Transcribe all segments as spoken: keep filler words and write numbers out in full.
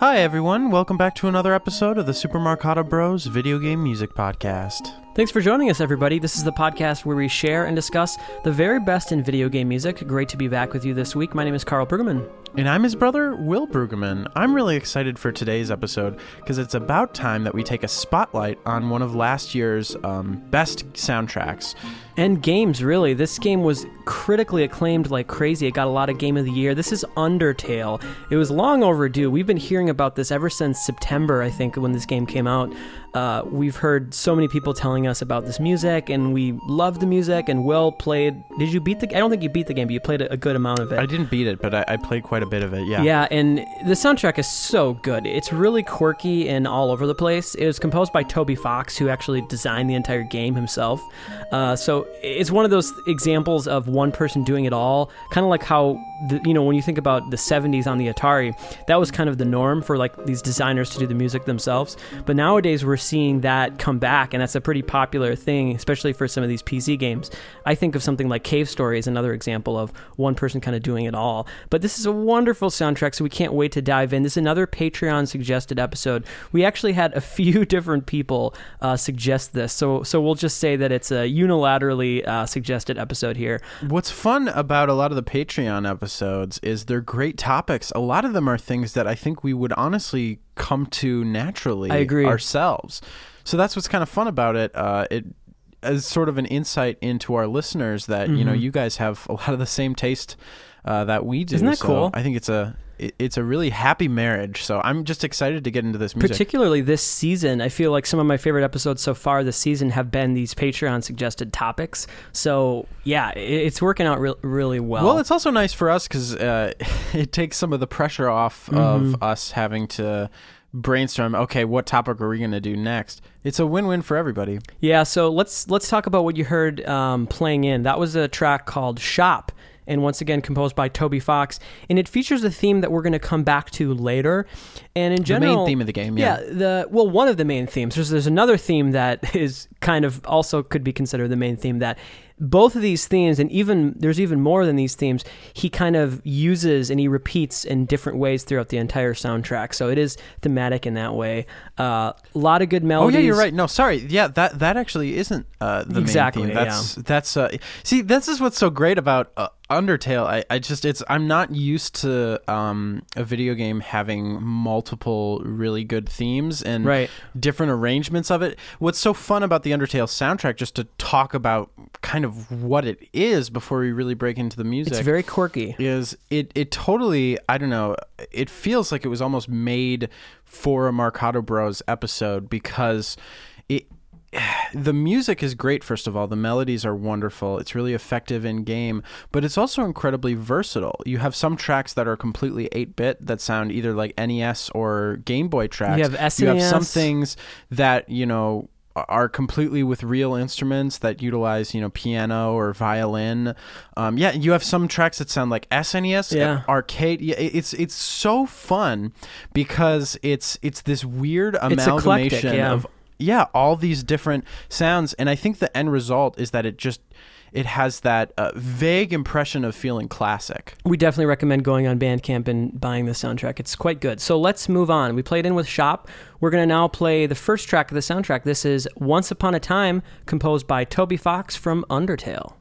Hi everyone, welcome back to another episode of the Super Marcado Bros Video Game Music Podcast. Thanks for joining us everybody. This is the podcast where we share and discuss the very best in video game music. Great to be back with you this week. My name is Carl Brueggemann. And I'm his brother, Will Brueggemann. I'm really excited for today's episode because it's about time that we take a spotlight on one of last year's um, best soundtracks. And games, really. This game was critically acclaimed like crazy. It got a lot of Game of the Year. This is Undertale. It was long overdue. We've been hearing about this ever since September, I think, when this game came out. Uh, we've heard so many people telling us about this music, and we love the music, and Will played... Did you beat the... I don't think you beat the game, but you played a good amount of it. I didn't beat it, but I, I played quite a bit of it, yeah. Yeah, and the soundtrack is so good. It's really quirky and all over the place. It was composed by Toby Fox, who actually designed the entire game himself. Uh, so it's one of those examples of one person doing it all, kind of like how, the, you know, when you think about the seventies on the Atari, that was kind of the norm for like these designers to do the music themselves. But nowadays we're seeing that come back, and that's a pretty popular thing, especially for some of these P C games. I think of something like Cave Story as another example of one person kind of doing it all. But this is a wonderful soundtrack, so we can't wait to dive in. This is another Patreon suggested episode. We actually had a few different people uh, suggest this, so so we'll just say that it's a unilaterally uh, suggested episode here. What's fun about a lot of the Patreon episodes is they're great topics. A lot of them are things that I think we would honestly come to naturally I agree. ourselves. So that's what's kind of fun about it. Uh, it is sort of an insight into our listeners that, mm-hmm. you know, you guys have a lot of the same taste uh, that we do. Isn't that so cool? I think it's a... It's a really happy marriage, so I'm just excited to get into this music. Particularly this season, I feel like some of my favorite episodes so far this season have been these Patreon-suggested topics. So, yeah, it's working out re- really well. Well, it's also nice for us because uh, it takes some of the pressure off mm-hmm. of us having to brainstorm, okay, what topic are we going to do next? It's a win-win for everybody. Yeah, so let's, let's talk about what you heard um, playing in. That was a track called Shop. And once again, composed by Toby Fox. And it features a theme that we're going to come back to later. And in general... The main theme of the game, yeah. yeah the, well, one of the main themes. There's, there's another theme that is kind of also could be considered the main theme that... Both of these themes, and even there's even more than these themes, he kind of uses and he repeats in different ways throughout the entire soundtrack. So it is thematic in that way. Uh, a lot of good melodies. Oh yeah, you're right. No, sorry. Yeah, that that actually isn't uh, the exactly, main theme. That's yeah. that's uh, see, this is what's so great about uh, Undertale. I, I just it's I'm not used to um, a video game having multiple really good themes and right. different arrangements of it. What's so fun about the Undertale soundtrack, just to talk about kind of of what it is before we really break into the music. It's very quirky. Is it, it totally, I don't know, it feels like it was almost made for a Marcado Bros episode because it the music is great, first of all. The melodies are wonderful. It's really effective in-game, but it's also incredibly versatile. You have some tracks that are completely eight-bit that sound either like N E S or Game Boy tracks. You have S N E S. You have some things that, you know, are completely with real instruments that utilize, you know, piano or violin. Um, yeah, you have some tracks that sound like S N E S, yeah. arcade. Yeah, it's it's so fun because it's it's this weird amalgamation it's eclectic, yeah. of yeah all these different sounds, and I think the end result is that it just. It has that uh, vague impression of feeling classic. We definitely recommend going on Bandcamp and buying the soundtrack. It's quite good. So let's move on. We played in with Shop. We're going to now play the first track of the soundtrack. This is Once Upon a Time, composed by Toby Fox from Undertale.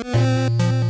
Thank you.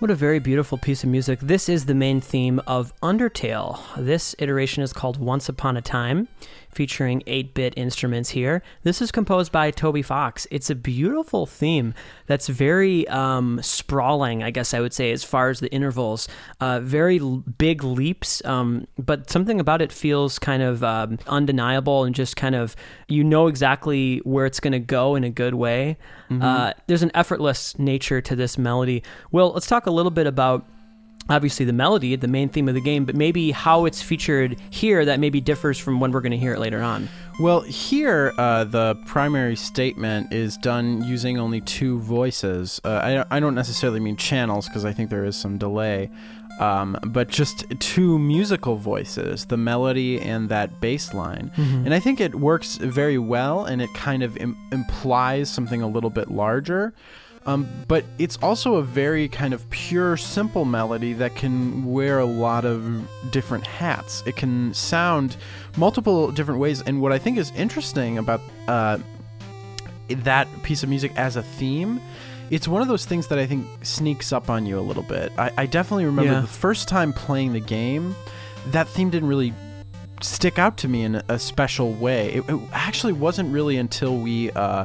What a very beautiful piece of music. This is the main theme of Undertale. This iteration is called Once Upon a Time, featuring eight-bit instruments here. This is composed by Toby Fox. It's a beautiful theme that's very um, sprawling, I guess I would say, as far as the intervals. Uh, very l- big leaps, um, but something about it feels kind of um, undeniable and just kind of, you know exactly where it's going to go in a good way. Mm-hmm. Uh, there's an effortless nature to this melody. Well, let's talk a little bit about obviously the melody, the main theme of the game, but maybe how it's featured here that maybe differs from when we're going to hear it later on. Well, here uh, the primary statement is done using only two voices. Uh, I, I don't necessarily mean channels because I think there is some delay, um, but just two musical voices, the melody and that bass line. Mm-hmm. And I think it works very well, and it kind of im- implies something a little bit larger. Um, but it's also a very kind of pure, simple melody that can wear a lot of different hats. It can sound multiple different ways. And what I think is interesting about uh, that piece of music as a theme, it's one of those things that I think sneaks up on you a little bit. I, I definitely remember yeah. the first time playing the game, that theme didn't really stick out to me in a special way. It, it actually wasn't really until we uh,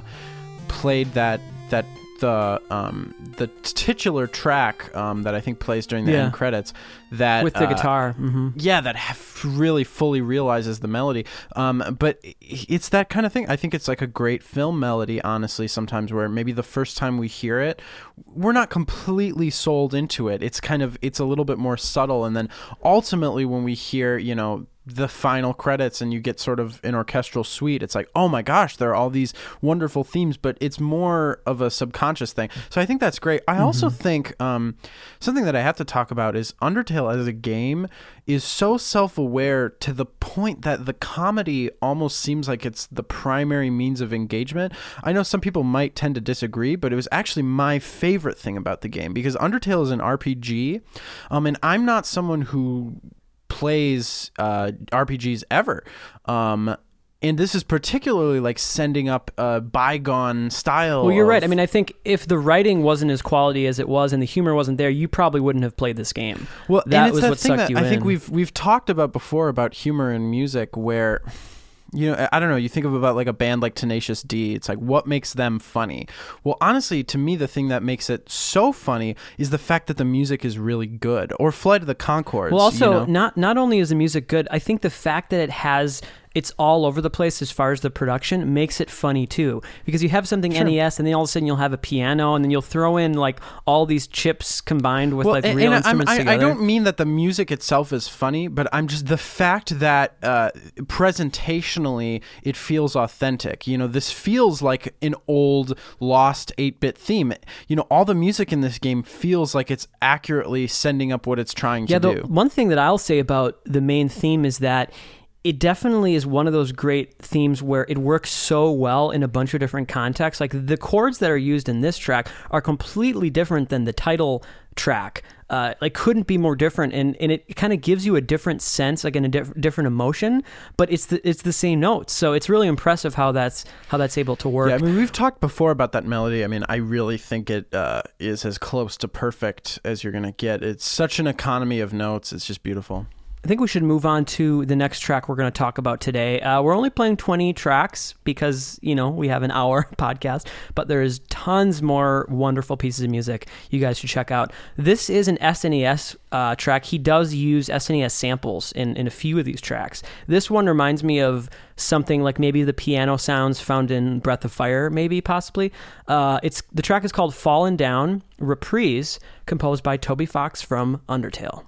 played that that. The um the titular track um that I think plays during the yeah. end credits that with the uh, guitar mm-hmm. yeah that really fully realizes the melody, um but it's that kind of thing. I think it's like a great film melody, honestly, sometimes where maybe the first time we hear it we're not completely sold into it. It's kind of it's a little bit more subtle, and then ultimately when we hear, you know, the final credits and you get sort of an orchestral suite, it's like, oh my gosh, there are all these wonderful themes, but it's more of a subconscious thing. So I think that's great. I mm-hmm. also think um, something that I have to talk about is Undertale as a game is so self-aware to the point that the comedy almost seems like it's the primary means of engagement. I know some people might tend to disagree, but it was actually my favorite thing about the game, because Undertale is an R P G, um, and I'm not someone who plays uh, R P Gs ever. Um, and this is particularly like sending up a bygone style. Well, you're of... right. I mean, I think if the writing wasn't as quality as it was and the humor wasn't there, you probably wouldn't have played this game. Well, that and it's was that what thing sucked that you I in. I think we've we've talked about before about humor and music where... You know, I don't know, you think of about like a band like Tenacious D, it's like, what makes them funny? Well, honestly, to me, the thing that makes it so funny is the fact that the music is really good. Or Flight of the Conchords. Well, also, you know? not not only is the music good, I think the fact that it has... it's all over the place as far as the production makes it funny too, because you have something sure. N E S, and then all of a sudden you'll have a piano, and then you'll throw in like all these chips combined with well, like and, real and instruments I'm, together. I don't mean that the music itself is funny, but I'm just the fact that uh, presentationally it feels authentic. You know, this feels like an old lost eight-bit theme. You know, all the music in this game feels like it's accurately sending up what it's trying yeah, to the, do. One thing that I'll say about the main theme is that it definitely is one of those great themes where it works so well in a bunch of different contexts. Like the chords that are used in this track are completely different than the title track. Uh, like couldn't be more different, and, and it kind of gives you a different sense, like in a diff- different emotion, but it's the, it's the same notes. So it's really impressive how that's how that's able to work. Yeah, I mean, we've talked before about that melody. I mean, I really think it uh, is as close to perfect as you're going to get. It's such an economy of notes. It's just beautiful. I think we should move on to the next track we're going to talk about today. Uh, we're only playing twenty tracks because, you know, we have an hour podcast, but there is tons more wonderful pieces of music you guys should check out. This is an S N E S uh, track. He does use S N E S samples in, in a few of these tracks. This one reminds me of something like maybe the piano sounds found in Breath of Fire, maybe, possibly. Uh, it's the track is called Fallen Down, Reprise, composed by Toby Fox from Undertale.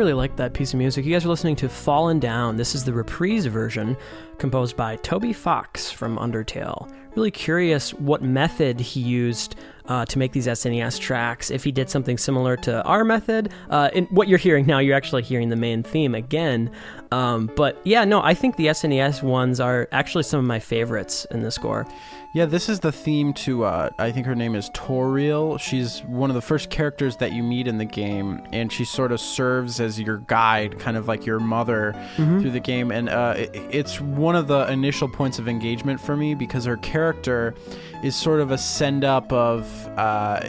really like that piece of music. You guys are listening to Fallen Down. This is the reprise version composed by Toby Fox from Undertale. Really curious what method he used uh, to make these S N E S tracks, if he did something similar to our method. Uh, and what you're hearing now, you're actually hearing the main theme again. Um, but yeah, no, I think the S N E S ones are actually some of my favorites in the score. Yeah, this is the theme to, uh, I think her name is Toriel. She's one of the first characters that you meet in the game, and she sort of serves as your guide, kind of like your mother mm-hmm. through the game. And uh, it, it's one of the initial points of engagement for me, because her character is sort of a send-up of, uh,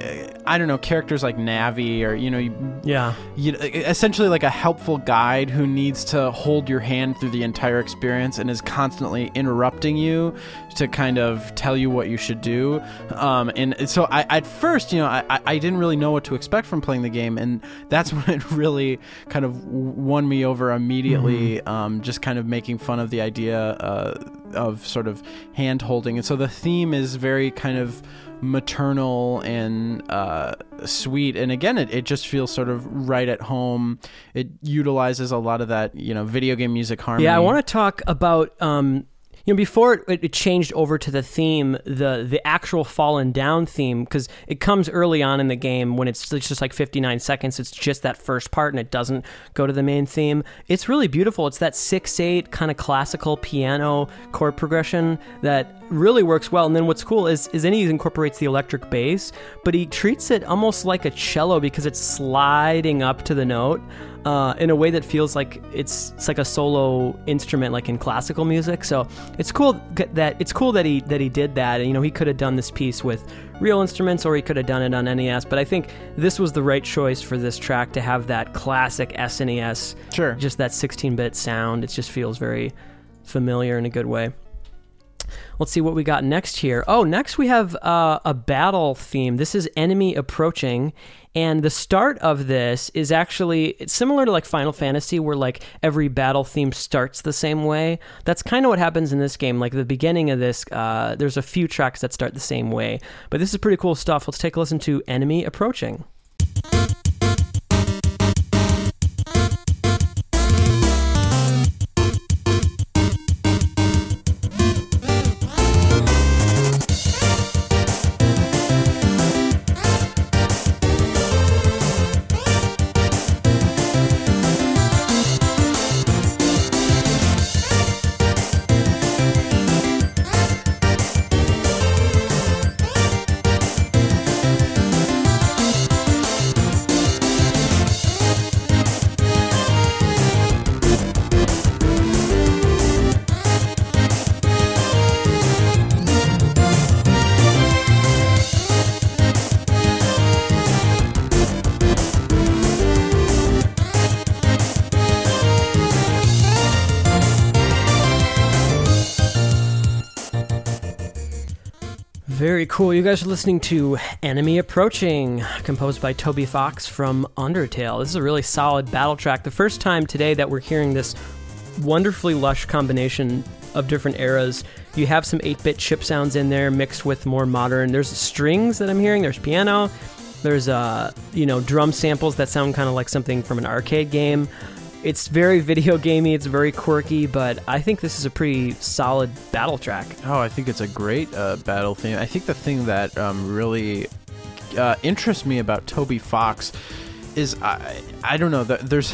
I don't know, characters like Navi, or, you know, you, yeah, you, essentially like a helpful guide who needs to hold your hand through the entire experience and is constantly interrupting you to kind of tell you what you should do. Um, and so I, at first, you know, I, I didn't really know what to expect from playing the game, and that's when it really kind of won me over immediately, mm-hmm. um, just kind of making fun of the idea uh, of sort of hand-holding. And so the theme is very kind of maternal and uh, sweet, and again, it, it just feels sort of right at home. It utilizes a lot of that, you know, video game music harmony. Yeah, I want to talk about... Um You know, before it, it changed over to the theme, the the actual Fallen Down theme, because it comes early on in the game when it's, it's just like fifty-nine seconds. It's just that first part, and it doesn't go to the main theme. It's really beautiful. It's that six eight kind of classical piano chord progression that really works well. And then what's cool is, is Innie incorporates the electric bass, but he treats it almost like a cello because it's sliding up to the note. Uh, in a way that feels like it's it's like a solo instrument, like in classical music. So it's cool that it's cool that he that he did that. And you know, he could have done this piece with real instruments, or he could have done it on N E S. But I think this was the right choice for this track, to have that classic S N E S, sure, just that sixteen-bit sound. It just feels very familiar in a good way. Let's see what we got next here. Oh, next we have uh, a battle theme. This is Enemy Approaching. And the start of this is actually, it's similar to like Final Fantasy, where like every battle theme starts the same way. That's kind of what happens in this game. Like the beginning of this, uh, there's a few tracks that start the same way. But this is pretty cool stuff. Let's take a listen to Enemy Approaching. Very cool. You guys are listening to Enemy Approaching, composed by Toby Fox from Undertale. This is a really solid battle track. The first time today that we're hearing this wonderfully lush combination of different eras. You have some eight-bit chip sounds in there mixed with more modern. There's strings that I'm hearing. There's piano. There's, uh, you know, drum samples that sound kind of like something from an arcade game. It's very video gamey, it's very quirky, but I think this is a pretty solid battle track. Oh, I think it's a great uh, battle theme. I think the thing that um, really uh, interests me about Toby Fox is, I, I don't know, there's...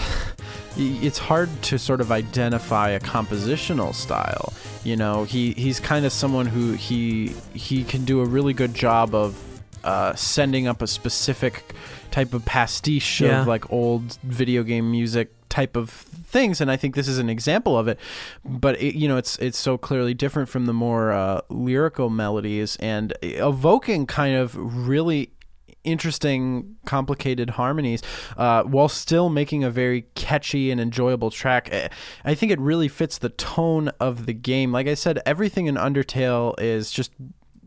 it's hard to sort of identify a compositional style. You know, he, he's kind of someone who he, he can do a really good job of uh, sending up a specific type of pastiche yeah. of like old video game music type of things, and I think this is an example of it. But it, you know, it's it's so clearly different from the more uh, lyrical melodies, and evoking kind of really interesting, complicated harmonies uh, while still making a very catchy and enjoyable track. I think it really fits the tone of the game. Like I said, everything in Undertale is just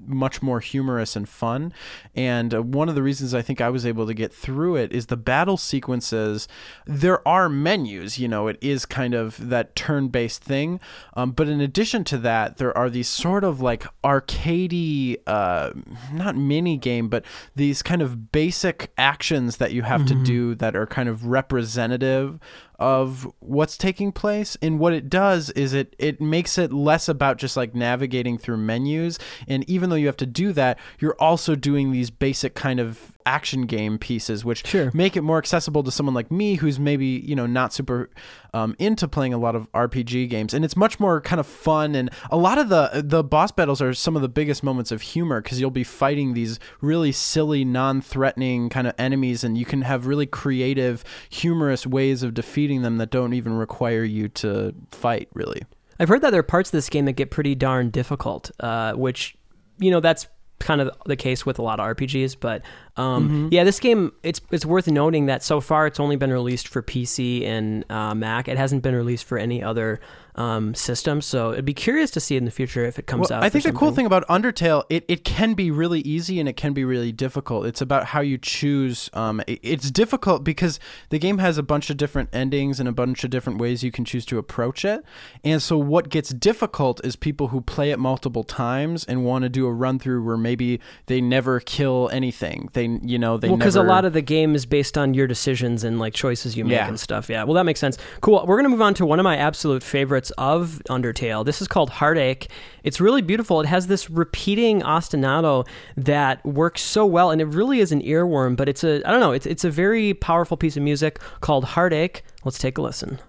much more humorous and fun. And uh, one of the reasons I think I was able to get through it is the battle sequences. There are menus, you know, it is kind of that turn-based thing. Um, but in addition to that, there are these sort of like arcadey, uh, not mini game, but these kind of basic actions that you have mm-hmm. to do that are kind of representative of what's taking place. And what it does is it it makes it less about just like navigating through menus, and even though you have to do that, you're also doing these basic kind of action game pieces, which sure. make it more accessible to someone like me who's maybe, you know, not super um, into playing a lot of R P G games. And it's much more kind of fun, and a lot of the the boss battles are some of the biggest moments of humor, because you'll be fighting these really silly, non-threatening kind of enemies, and you can have really creative, humorous ways of defeating them that don't even require you to fight, really. I've heard that there are parts of this game that get pretty darn difficult, uh, which, you know, that's kind of the case with a lot of R P Gs, but um mm-hmm. yeah, this game, it's it's worth noting that so far it's only been released for P C and uh Mac. It hasn't been released for any other um system, so it'd be curious to see in the future if it comes well, out. I think the cool thing about Undertale, it it can be really easy and it can be really difficult. It's about how you choose. Um it, it's difficult because the game has a bunch of different endings and a bunch of different ways you can choose to approach it, and so what gets difficult is people who play it multiple times and want to do a run through where maybe they never kill anything. They you know they well because never... a lot of the game is based on your decisions and like choices you make yeah. and stuff. Yeah, well, that makes sense. Cool. We're gonna move on to one of my absolute favorites of Undertale. This is called Heartache. It's really beautiful. It has this repeating ostinato that works so well, and it really is an earworm. But it's a I don't know. It's it's a very powerful piece of music called Heartache. Let's take a listen.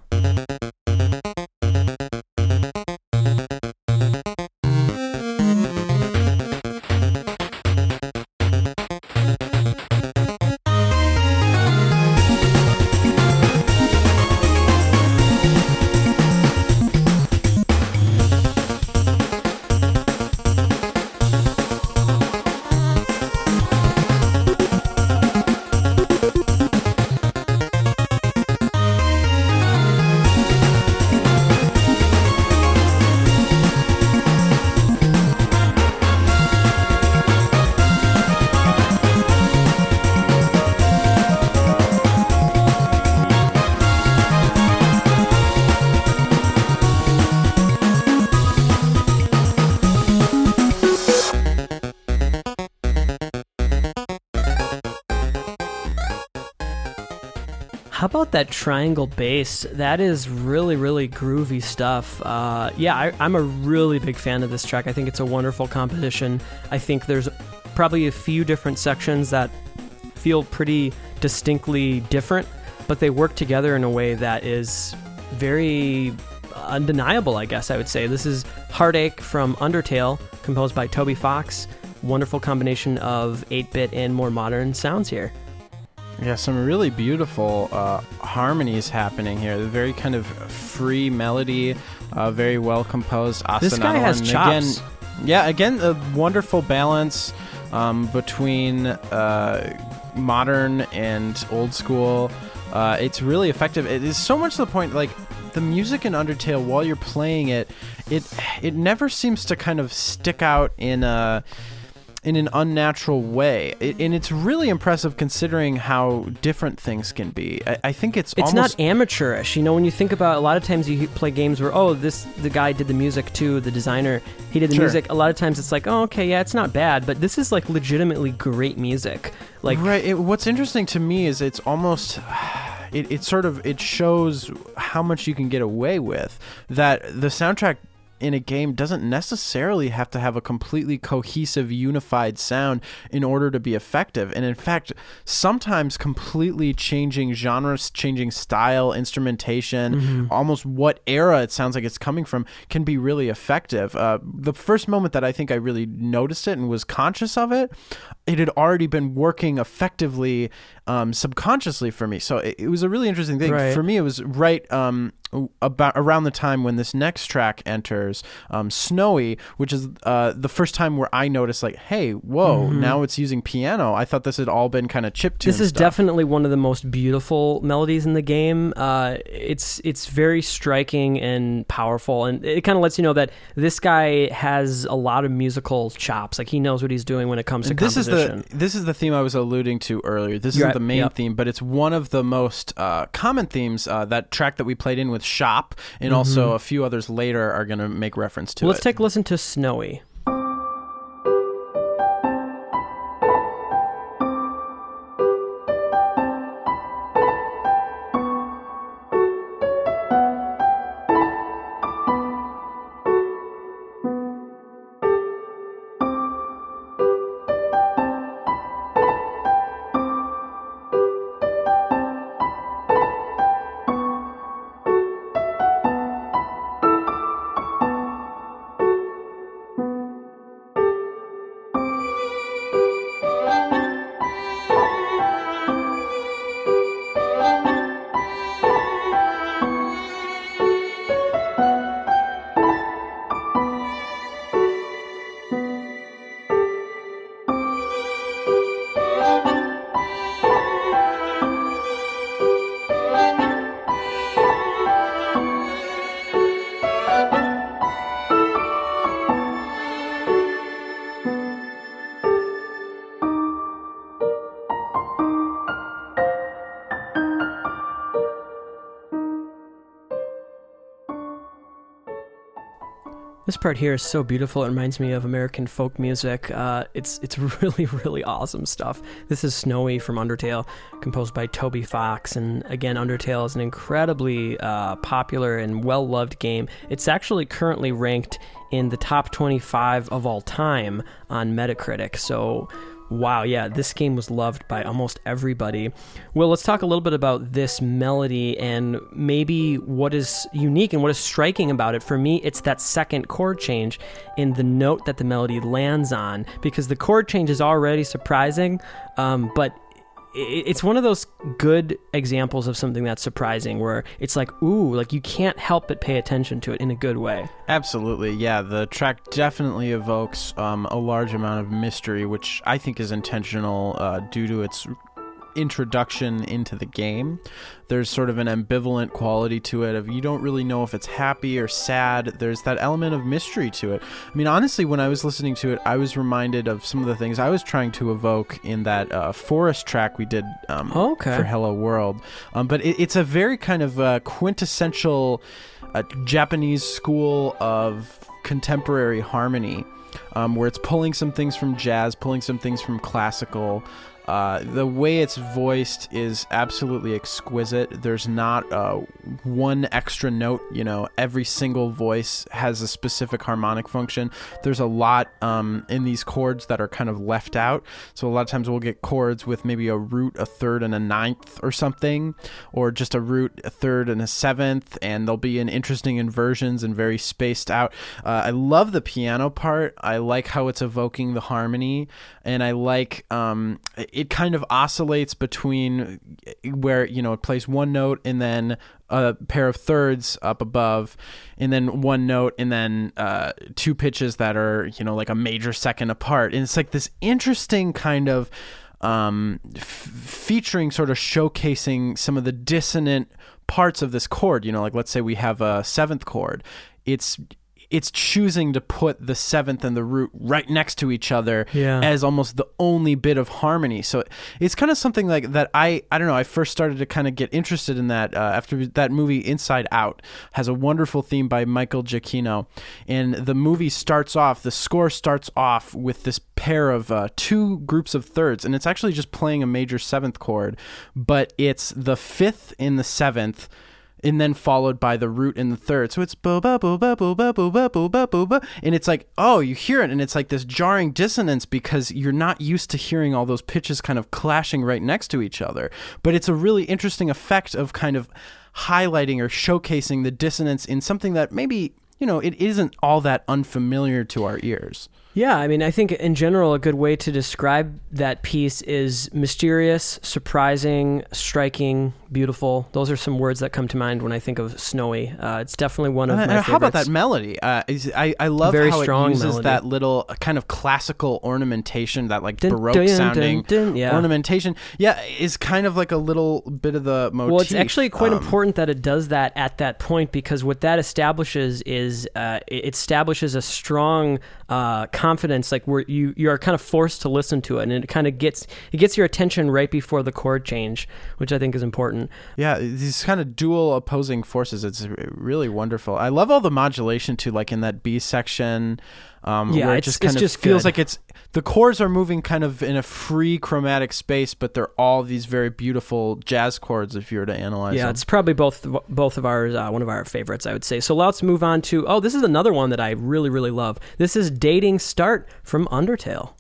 How about that triangle bass? That is really, really groovy stuff. Uh, yeah, I, I'm a really big fan of this track. I think it's a wonderful composition. I think there's probably a few different sections that feel pretty distinctly different, but they work together in a way that is very undeniable, I guess I would say. This is Heartache from Undertale, composed by Toby Fox. Wonderful combination of eight-bit and more modern sounds here. Yeah, some really beautiful uh, harmonies happening here. The very kind of free melody, uh, very well composed. Asana. This guy has chops. Again, yeah, again, a wonderful balance um, between uh, modern and old school. Uh, it's really effective. It is so much to the point, like, the music in Undertale, while you're playing it, it it never seems to kind of stick out in a... in an unnatural way. It, and it's really impressive considering how different things can be. I, I think it's, it's almost... It's not amateurish. You know, when you think about, a lot of times you play games where, oh, this the guy did the music too, the designer, he did the sure. music. A lot of times it's like, oh, okay, yeah, it's not bad, but this is like legitimately great music. Like, right. It, what's interesting to me is it's almost... It, it sort of, it shows how much you can get away with, that the soundtrack in a game doesn't necessarily have to have a completely cohesive, unified sound in order to be effective. And in fact, sometimes completely changing genres, changing style, instrumentation, mm-hmm. almost what era it sounds like it's coming from, can be really effective. Uh, the first moment that I think I really noticed it and was conscious of it, it had already been working effectively um, subconsciously for me. So it, it was a really interesting thing. Right. For me, it was right um, about around the time when this next track enters, um, Snowy, which is uh, the first time where I noticed, like, hey, whoa, mm-hmm. now it's using piano. I thought this had all been kind of chiptune. This is stuff. Definitely one of the most beautiful melodies in the game. Uh, it's, it's very striking and powerful, and it kind of lets you know that this guy has a lot of musical chops. Like, he knows what he's doing when it comes to this composition. Is the, this is the theme I was alluding to earlier. This You're is at, the main yep. theme, but it's one of the most uh, common themes. Uh, that track that we played in with Shop, and mm-hmm. also a few others later, are going to make reference to well, it. Let's take a listen to Snowy. This part here is so beautiful. It reminds me of American folk music. Uh, it's it's really, really awesome stuff. This is Snowy from Undertale, composed by Toby Fox. And again, Undertale is an incredibly uh, popular and well-loved game. It's actually currently ranked in the top twenty-five of all time on Metacritic. So, wow, yeah, this game was loved by almost everybody. Well, let's talk a little bit about this melody and maybe what is unique and what is striking about it. For me, it's that second chord change in the note that the melody lands on, because the chord change is already surprising, um, but it's one of those good examples of something that's surprising, where it's like, ooh, like you can't help but pay attention to it in a good way. Absolutely, yeah. The track definitely evokes um, a large amount of mystery, which I think is intentional uh, due to its introduction into the game. There's sort of an ambivalent quality to it of you don't really know if it's happy or sad. There's that element of mystery to it. I mean, honestly, when I was listening to it, I was reminded of some of the things I was trying to evoke in that uh, forest track we did um, okay. for Hello World. Um, but it, it's a very kind of uh, quintessential uh, Japanese school of contemporary harmony, um, where it's pulling some things from jazz, pulling some things from classical. Uh, the way it's voiced is absolutely exquisite. There's not uh, one extra note. You know, every single voice has a specific harmonic function. There's a lot um, in these chords that are kind of left out. So a lot of times we'll get chords with maybe a root, a third, and a ninth or something, or just a root, a third, and a seventh, and they'll be in interesting inversions and very spaced out. Uh, I love the piano part. I like how it's evoking the harmony, and I like... Um, it kind of oscillates between where, you know, it plays one note and then a pair of thirds up above, and then one note, and then uh, two pitches that are, you know, like a major second apart. And it's like this interesting kind of um, f- featuring, sort of showcasing some of the dissonant parts of this chord. You know, like, let's say we have a seventh chord. It's... it's choosing to put the seventh and the root right next to each other yeah. as almost the only bit of harmony. So it's kind of something like that. I, I don't know. I first started to kind of get interested in that uh, after that movie Inside Out has a wonderful theme by Michael Giacchino. And the movie starts off, the score starts off with this pair of uh, two groups of thirds. And it's actually just playing a major seventh chord, but it's the fifth and the seventh, and then followed by the root in the third. So it's bo ba bo ba bo ba bo ba bo ba bo ba, and it's like, oh, you hear it, and it's like this jarring dissonance because you're not used to hearing all those pitches kind of clashing right next to each other. But it's a really interesting effect of kind of highlighting or showcasing the dissonance in something that maybe you know, it isn't all that unfamiliar to our ears. Yeah, I mean, I think in general, a good way to describe that piece is mysterious, surprising, striking, beautiful. Those are some words that come to mind when I think of Snowy. Uh, it's definitely one of uh, my favorites. How about that melody? Uh, is, I, I love Very how strong it uses melody. That little kind of classical ornamentation, that like dun, Baroque dun, sounding dun, dun, yeah. ornamentation. Yeah, is kind of like a little bit of the motif. Well, it's actually quite um, important that it does that at that point, because what that establishes is uh, it establishes a strong uh, confidence, like where you you are kind of forced to listen to it, and it kind of gets it gets your attention right before the chord change, which I think is important. Yeah, these kind of dual opposing forces. It's really wonderful. I love all the modulation too, like in that B section. Um, yeah, where it just kind of just feels good. Like it's the chords are moving kind of in a free chromatic space, but they're all these very beautiful jazz chords. If you were to analyze, yeah, them. It's probably both both of ours, uh, one of our favorites, I would say. So let's move on to oh, this is another one that I really really love. This is Dating Start from Undertale.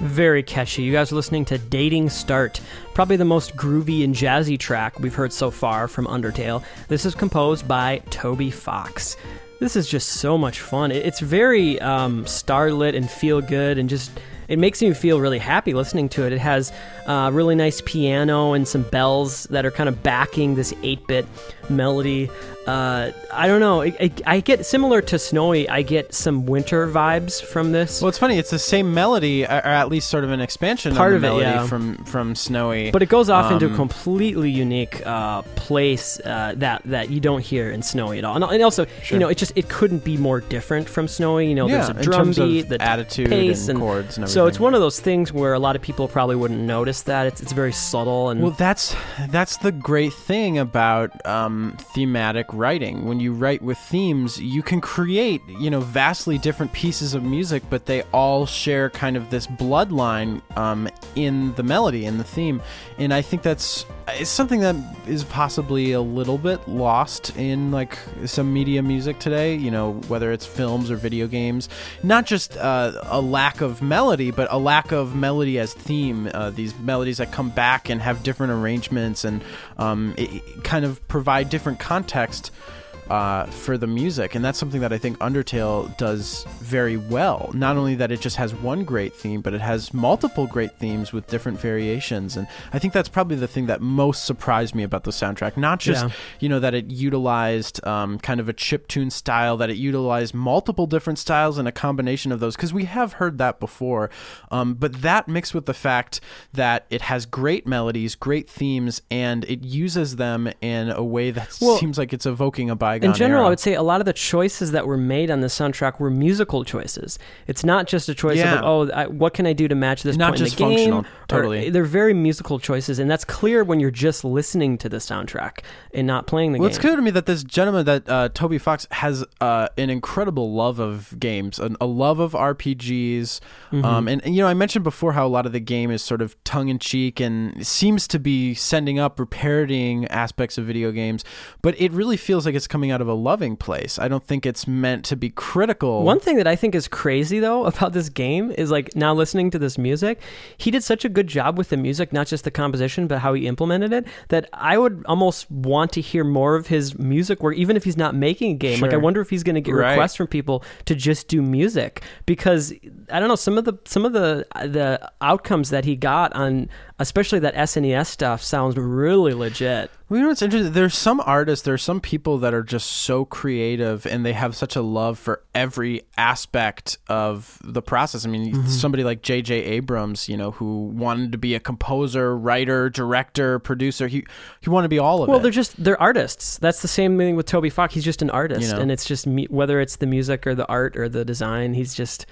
Very catchy. You guys are listening to Dating Start, probably the most groovy and jazzy track we've heard so far from Undertale. This is composed by Toby Fox. This is just so much fun. It's very um, starlit and feel good, and just it makes me feel really happy listening to it. It has uh, really nice piano and some bells that are kind of backing this eight-bit melody. Uh, I don't know. I, I, I get similar to Snowy. I get some winter vibes from this. Well, it's funny. It's the same melody, or at least sort of an expansion Part of the of melody it, yeah. from from Snowy. But it goes off um, into a completely unique uh, place uh, that that you don't hear in Snowy at all. And, and also, sure. you know, it just it couldn't be more different from Snowy. You know, yeah, there's a drum beat, the attitude, pace, and, and chords, and everything. So it's one of those things where a lot of people probably wouldn't notice that. It's it's very subtle. And well, that's that's the great thing about um, thematic writing. When you write with themes, you can create, you know, vastly different pieces of music, but they all share kind of this bloodline um, in the melody, in the theme. And I think that's it's something that is possibly a little bit lost in like some media music today, you know, whether it's films or video games. Not just uh, a lack of melody, but a lack of melody as theme. Uh, these melodies that come back and have different arrangements and um, it, it kind of provide different context Uh, for the music, and that's something that I think Undertale does very well. Not only that it just has one great theme, but it has multiple great themes with different variations, and I think that's probably the thing that most surprised me about the soundtrack. Not just, yeah. you know, that it utilized um, kind of a chiptune style, that it utilized multiple different styles and a combination of those, because we have heard that before, um, but that mixed with the fact that it has great melodies, great themes, and it uses them in a way that well, seems like it's evoking a bi- In general, era. I would say a lot of the choices that were made on the soundtrack were musical choices. It's not just a choice yeah. of, oh, I, what can I do to match this not point just in the functional, game? Totally. Or, they're very musical choices, and that's clear when you're just listening to the soundtrack and not playing the well, game. Well, it's clear to me that this gentleman, that uh, Toby Fox, has uh, an incredible love of games, an, a love of R P Gs. Mm-hmm. Um, and, and, you know, I mentioned before how a lot of the game is sort of tongue-in-cheek and seems to be sending up or parodying aspects of video games, but it really feels like it's coming out of a loving place. I don't think it's meant to be critical. One thing that I think is crazy though about this game is, like, now listening to this music, he did such a good job with the music, not just the composition but how he implemented it, that I would almost want to hear more of his music where even if he's not making a game, sure. like I wonder if he's going to get right. requests from people to just do music, because I don't know, some of the some of the the outcomes that he got on especially that S N E S stuff sounds really legit. Well, you know what's interesting, there's some artists, there's some people that are just just so creative, and they have such a love for every aspect of the process. I mean, mm-hmm. somebody like J J Abrams, you know, who wanted to be a composer, writer, director, producer. He he wanted to be all of well, it. Well, they're just, they're artists. That's the same thing with Toby Fox. He's just an artist, you know? And it's just, me, whether it's the music or the art or the design, he's just,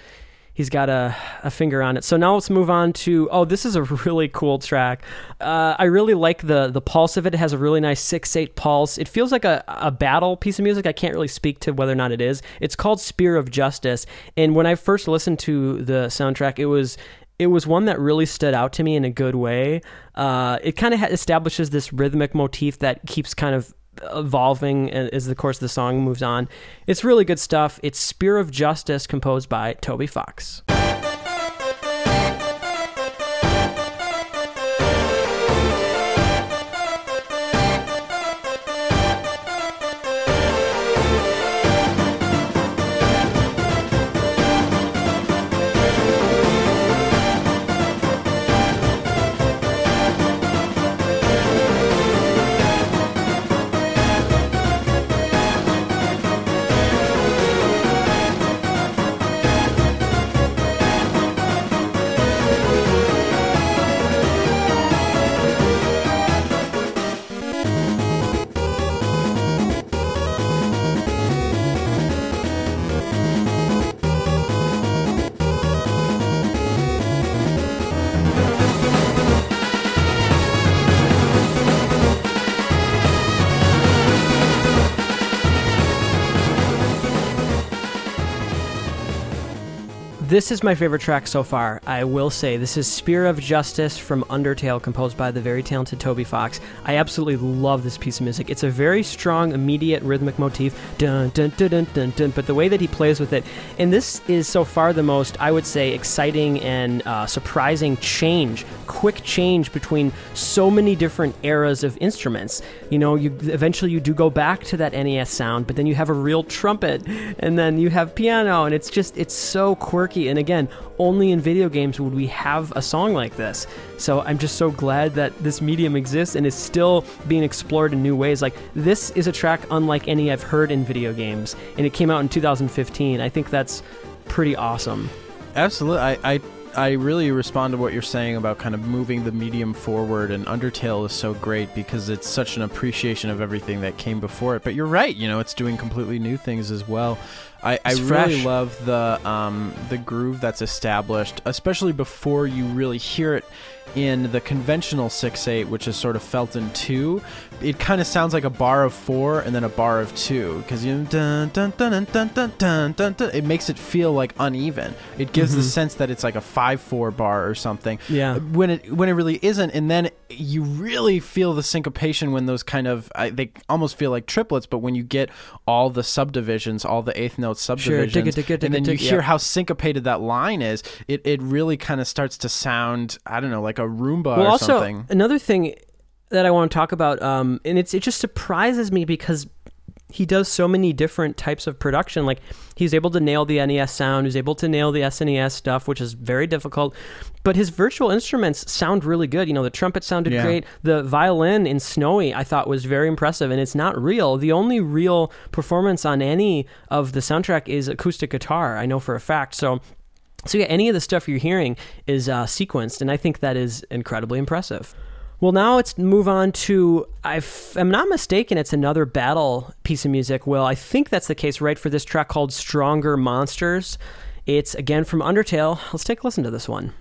he's got a, a finger on it. So now let's move on to, oh, this is a really cool track. Uh, I really like the the pulse of it. It has a really nice six eight pulse. It feels like a, a battle piece of music. I can't really speak to whether or not it is. It's called Spear of Justice. And when I first listened to the soundtrack, it was... It was one that really stood out to me in a good way. Uh, it kind of ha- establishes this rhythmic motif that keeps kind of evolving as the course of the song moves on. It's really good stuff. It's Spear of Justice, composed by Toby Fox. This is my favorite track so far, I will say. This is Spear of Justice from Undertale, composed by the very talented Toby Fox. I absolutely love this piece of music. It's a very strong, immediate rhythmic motif, dun, dun, dun, dun, dun, dun, but the way that he plays with it, and this is so far the most, I would say, exciting and uh, surprising change, quick change between so many different eras of instruments. You know, you eventually you do go back to that N E S sound, but then you have a real trumpet, and then you have piano, and it's just, it's so quirky. And again, only in video games would we have a song like this. So I'm just so glad that this medium exists and is still being explored in new ways. Like, this is a track unlike any I've heard in video games, and it came out in two thousand fifteen. I think that's pretty awesome. Absolutely. I, I, I really respond to what you're saying about kind of moving the medium forward, and Undertale is so great because it's such an appreciation of everything that came before it. But you're right, you know, it's doing completely new things as well. I, I really love the um, the groove that's established, especially before you really hear it in the conventional six eight, which is sort of felt in two. It kind of sounds like a bar of four and then a bar of two, because you dun, dun, dun, dun, dun, dun, dun, dun, it makes it feel like uneven. It gives mm-hmm. the sense that it's like a five four bar or something. Yeah. When it when it really isn't, and then you really feel the syncopation when those kind of I, they almost feel like triplets, but when you get all the subdivisions, all the eighth note subdivisions, sure. digga, digga, digga, and then digga, you digga, hear yeah. how syncopated that line is, it it really kind of starts to sound, I don't know, like a Roomba well, or also, something. Also, another thing that I want to talk about, um, and it's it just surprises me because he does so many different types of production. Like, he's able to nail the N E S sound, he's able to nail the S N E S stuff, which is very difficult, but his virtual instruments sound really good. You know, the trumpet sounded yeah. great. The violin in Snowy, I thought, was very impressive, and it's not real. The only real performance on any of the soundtrack is acoustic guitar, I know for a fact, so... So yeah, any of the stuff you're hearing is uh, sequenced, and I think that is incredibly impressive. Well, now let's move on to, if I'm not mistaken, it's another battle piece of music. Well, I think that's the case, right, for this track called Stronger Monsters. It's, again, from Undertale. Let's take a listen to this one.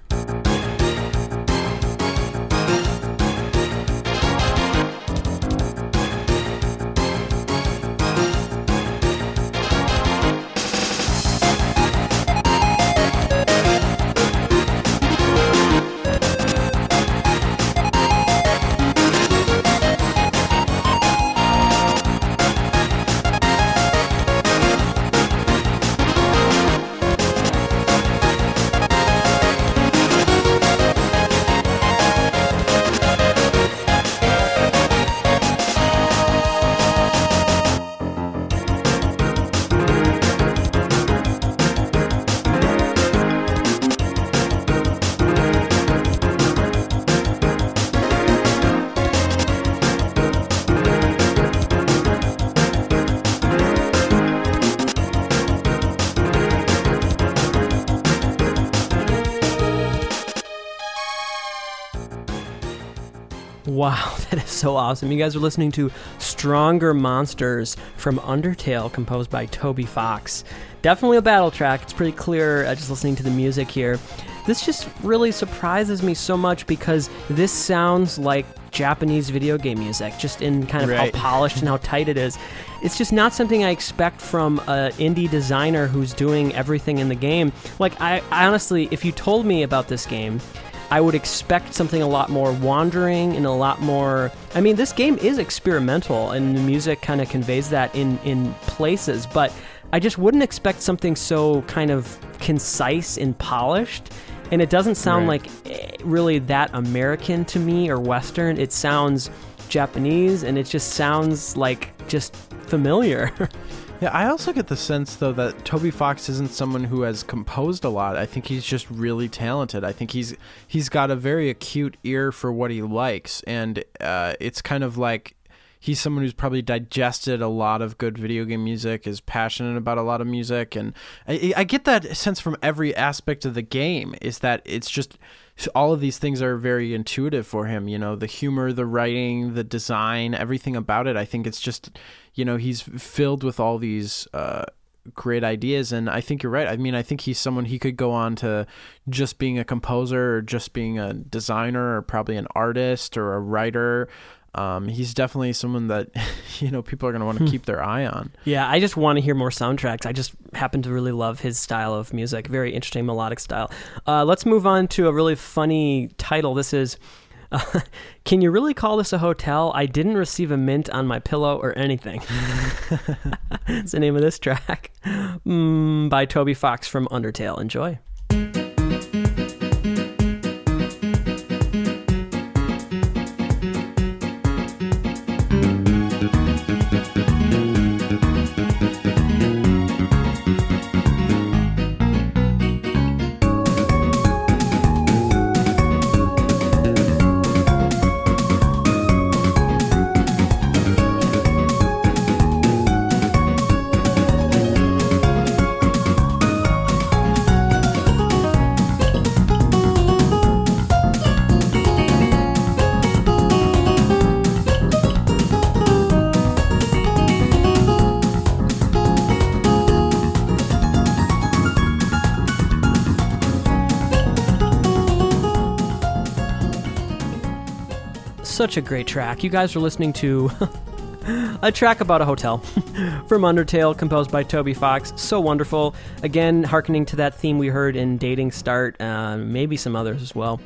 Wow, that is so awesome. You guys are listening to Stronger Monsters from Undertale, composed by Toby Fox. Definitely a battle track. It's pretty clear uh, just listening to the music here. This just really surprises me so much because this sounds like Japanese video game music, just in kind of right. how polished and how tight it is. It's just not something I expect from an indie designer who's doing everything in the game. Like, I, I honestly, if you told me about this game, I would expect something a lot more wandering and a lot more... I mean, this game is experimental, and the music kind of conveys that in, in places, but I just wouldn't expect something so kind of concise and polished, and it doesn't sound right. like really that American to me or Western. It sounds Japanese, and it just sounds like just familiar. Yeah, I also get the sense, though, that Toby Fox isn't someone who has composed a lot. I think he's just really talented. I think he's he's got a very acute ear for what he likes, and uh, it's kind of like he's someone who's probably digested a lot of good video game music, is passionate about a lot of music, and I, I get that sense from every aspect of the game, is that it's just... So all of these things are very intuitive for him, you know, the humor, the writing, the design, everything about it. I think it's just, you know, he's filled with all these uh, great ideas. And I think you're right. I mean, I think he's someone, he could go on to just being a composer or just being a designer or probably an artist or a writer. Um, he's definitely someone that, you know, people are going to want to keep their eye on. Yeah, I just want to hear more soundtracks. I just happen to really love his style of music. Very interesting melodic style. Uh, let's move on to a really funny title. This is, uh, Can You Really Call This a Hotel? I Didn't Receive a Mint on My Pillow or Anything. That's the name of this track mm, by Toby Fox from Undertale. Enjoy. Such a great track. You guys are listening to a track about a hotel from Undertale, composed by Toby Fox. So wonderful. Again, hearkening to that theme we heard in Dating Start, uh, maybe some others as well.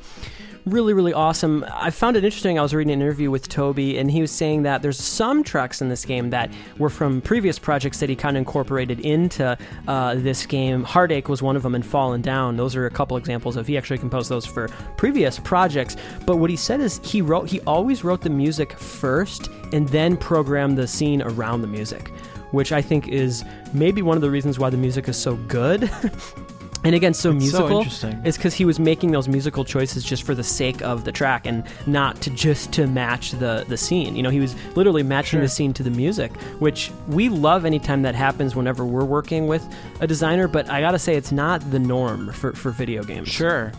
Really, really awesome. I found it interesting. I was reading an interview with Toby, and he was saying that there's some tracks in this game that were from previous projects that he kind of incorporated into uh, this game. Heartache was one of them, and Fallen Down. Those are a couple examples of he actually composed those for previous projects. But what he said is he wrote, he always wrote the music first and then programmed the scene around the music, which I think is maybe one of the reasons why the music is so good. And again, so it's musical. So it's because he was making those musical choices just for the sake of the track and not to just to match the, the scene. You know, he was literally matching sure. the scene to the music, which we love anytime that happens whenever we're working with a designer. But I got to say, it's not the norm for, for video games. Sure.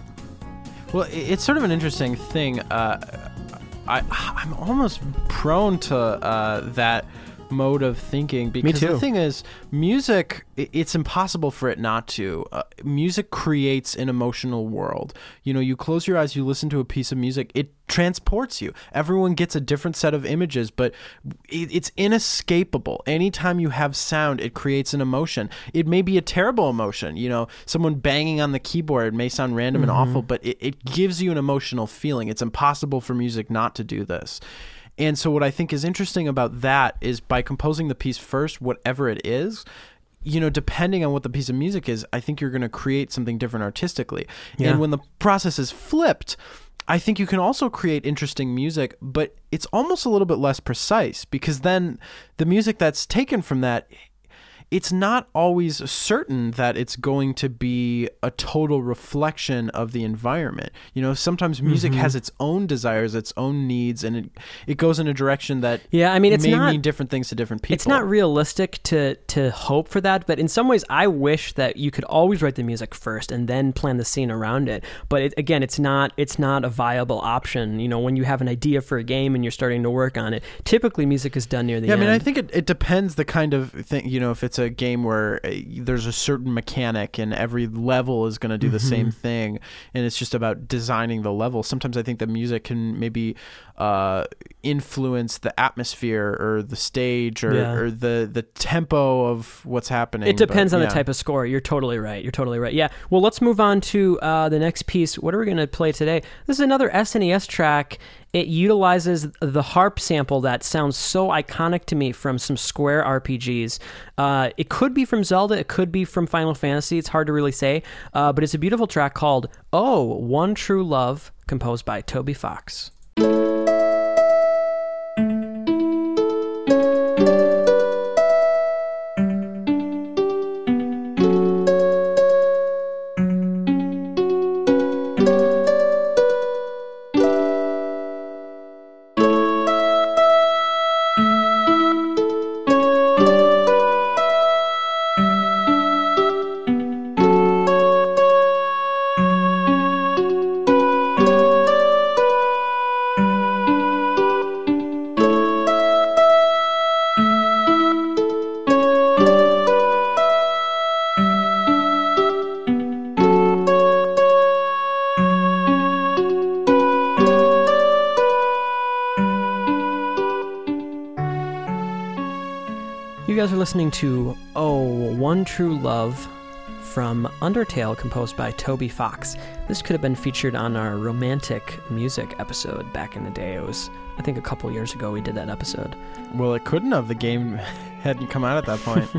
Well, it's sort of an interesting thing. Uh, I, I'm almost prone to uh, that mode of thinking, because the thing is, music, it's impossible for it not to. Uh, music creates an emotional world. You know, you close your eyes, you listen to a piece of music, it transports you. Everyone gets a different set of images, but it, it's inescapable. Anytime you have sound, it creates an emotion. It may be a terrible emotion. You know, someone banging on the keyboard may sound random mm-hmm. and awful, but it, it gives you an emotional feeling. It's impossible for music not to do this. And so what I think is interesting about that is by composing the piece first, whatever it is, you know, depending on what the piece of music is, I think you're going to create something different artistically. Yeah. And when the process is flipped, I think you can also create interesting music, but it's almost a little bit less precise, because then the music that's taken from that, it's not always certain that it's going to be a total reflection of the environment. You know, sometimes music mm-hmm. has its own desires, its own needs, and it, it goes in a direction that yeah, I mean, it's may not, mean different things to different people. It's not realistic to to hope for that, but in some ways I wish that you could always write the music first and then plan the scene around it. But it, again, it's not it's not a viable option. You know, when you have an idea for a game and you're starting to work on it, typically music is done near the yeah, end. Yeah, I mean, I think it, it depends the kind of thing, you know, if it's a game where there's a certain mechanic and every level is going to do mm-hmm. the same thing, and it's just about designing the level. Sometimes I think the music can maybe uh, influence the atmosphere or the stage or, yeah. or the, the tempo of what's happening. It depends but, on yeah. the type of score. You're totally right. You're totally right. Yeah. Well, let's move on to uh, the next piece. What are we going to play today? This is another S N E S track. It utilizes the harp sample that sounds so iconic to me from some Square R P Gs. Uh, it could be from Zelda. It could be from Final Fantasy. It's hard to really say. Uh, but it's a beautiful track called Oh, One True Love, composed by Toby Fox. Listening to Oh, One True Love from Undertale, composed by Toby Fox. This could have been featured on our romantic music episode back in the day. It was, I think, a couple years ago we did that episode. Well, it couldn't have. The game hadn't come out at that point.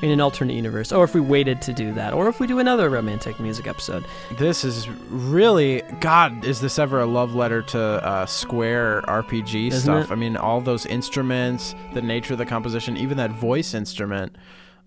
In an alternate universe. Or if we waited to do that. Or if we do another romantic music episode. This is really... God, is this ever a love letter to uh, Square R P G Isn't stuff? It? I mean, all those instruments, the nature of the composition, even that voice instrument...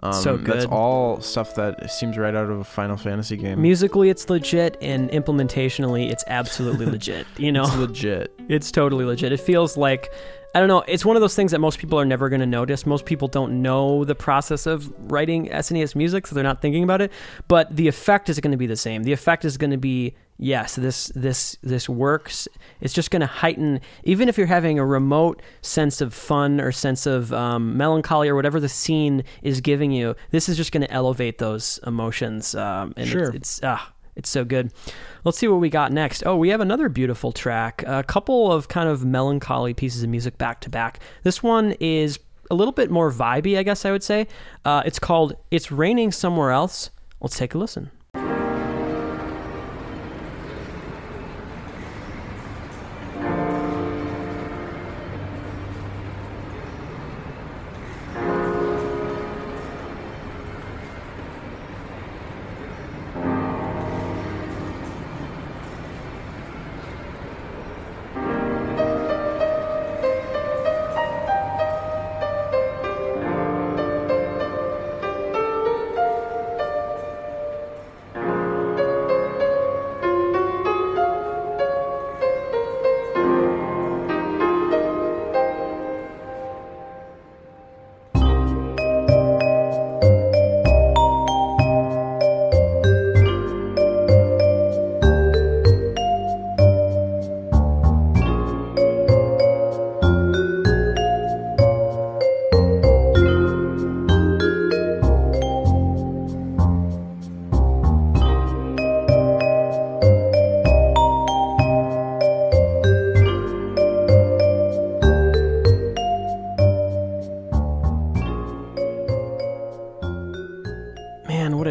Um, so good. That's all stuff that seems right out of a Final Fantasy game. Musically, it's legit, and implementationally, it's absolutely legit. You know, it's legit. It's totally legit. It feels like, I don't know, it's one of those things that most people are never going to notice. Most people don't know the process of writing S N E S music, so they're not thinking about it. But the effect is going to be the same. The effect is going to be... Yes, this this this works. It's just going to heighten, even if you're having a remote sense of fun or sense of um, melancholy or whatever the scene is giving you, this is just going to elevate those emotions. Um, and sure. It's, it's, uh, it's so good. Let's see what we got next. Oh, we have another beautiful track. A couple of kind of melancholy pieces of music back to back. This one is a little bit more vibey, I guess I would say. Uh, it's called It's Raining Somewhere Else. Let's take a listen.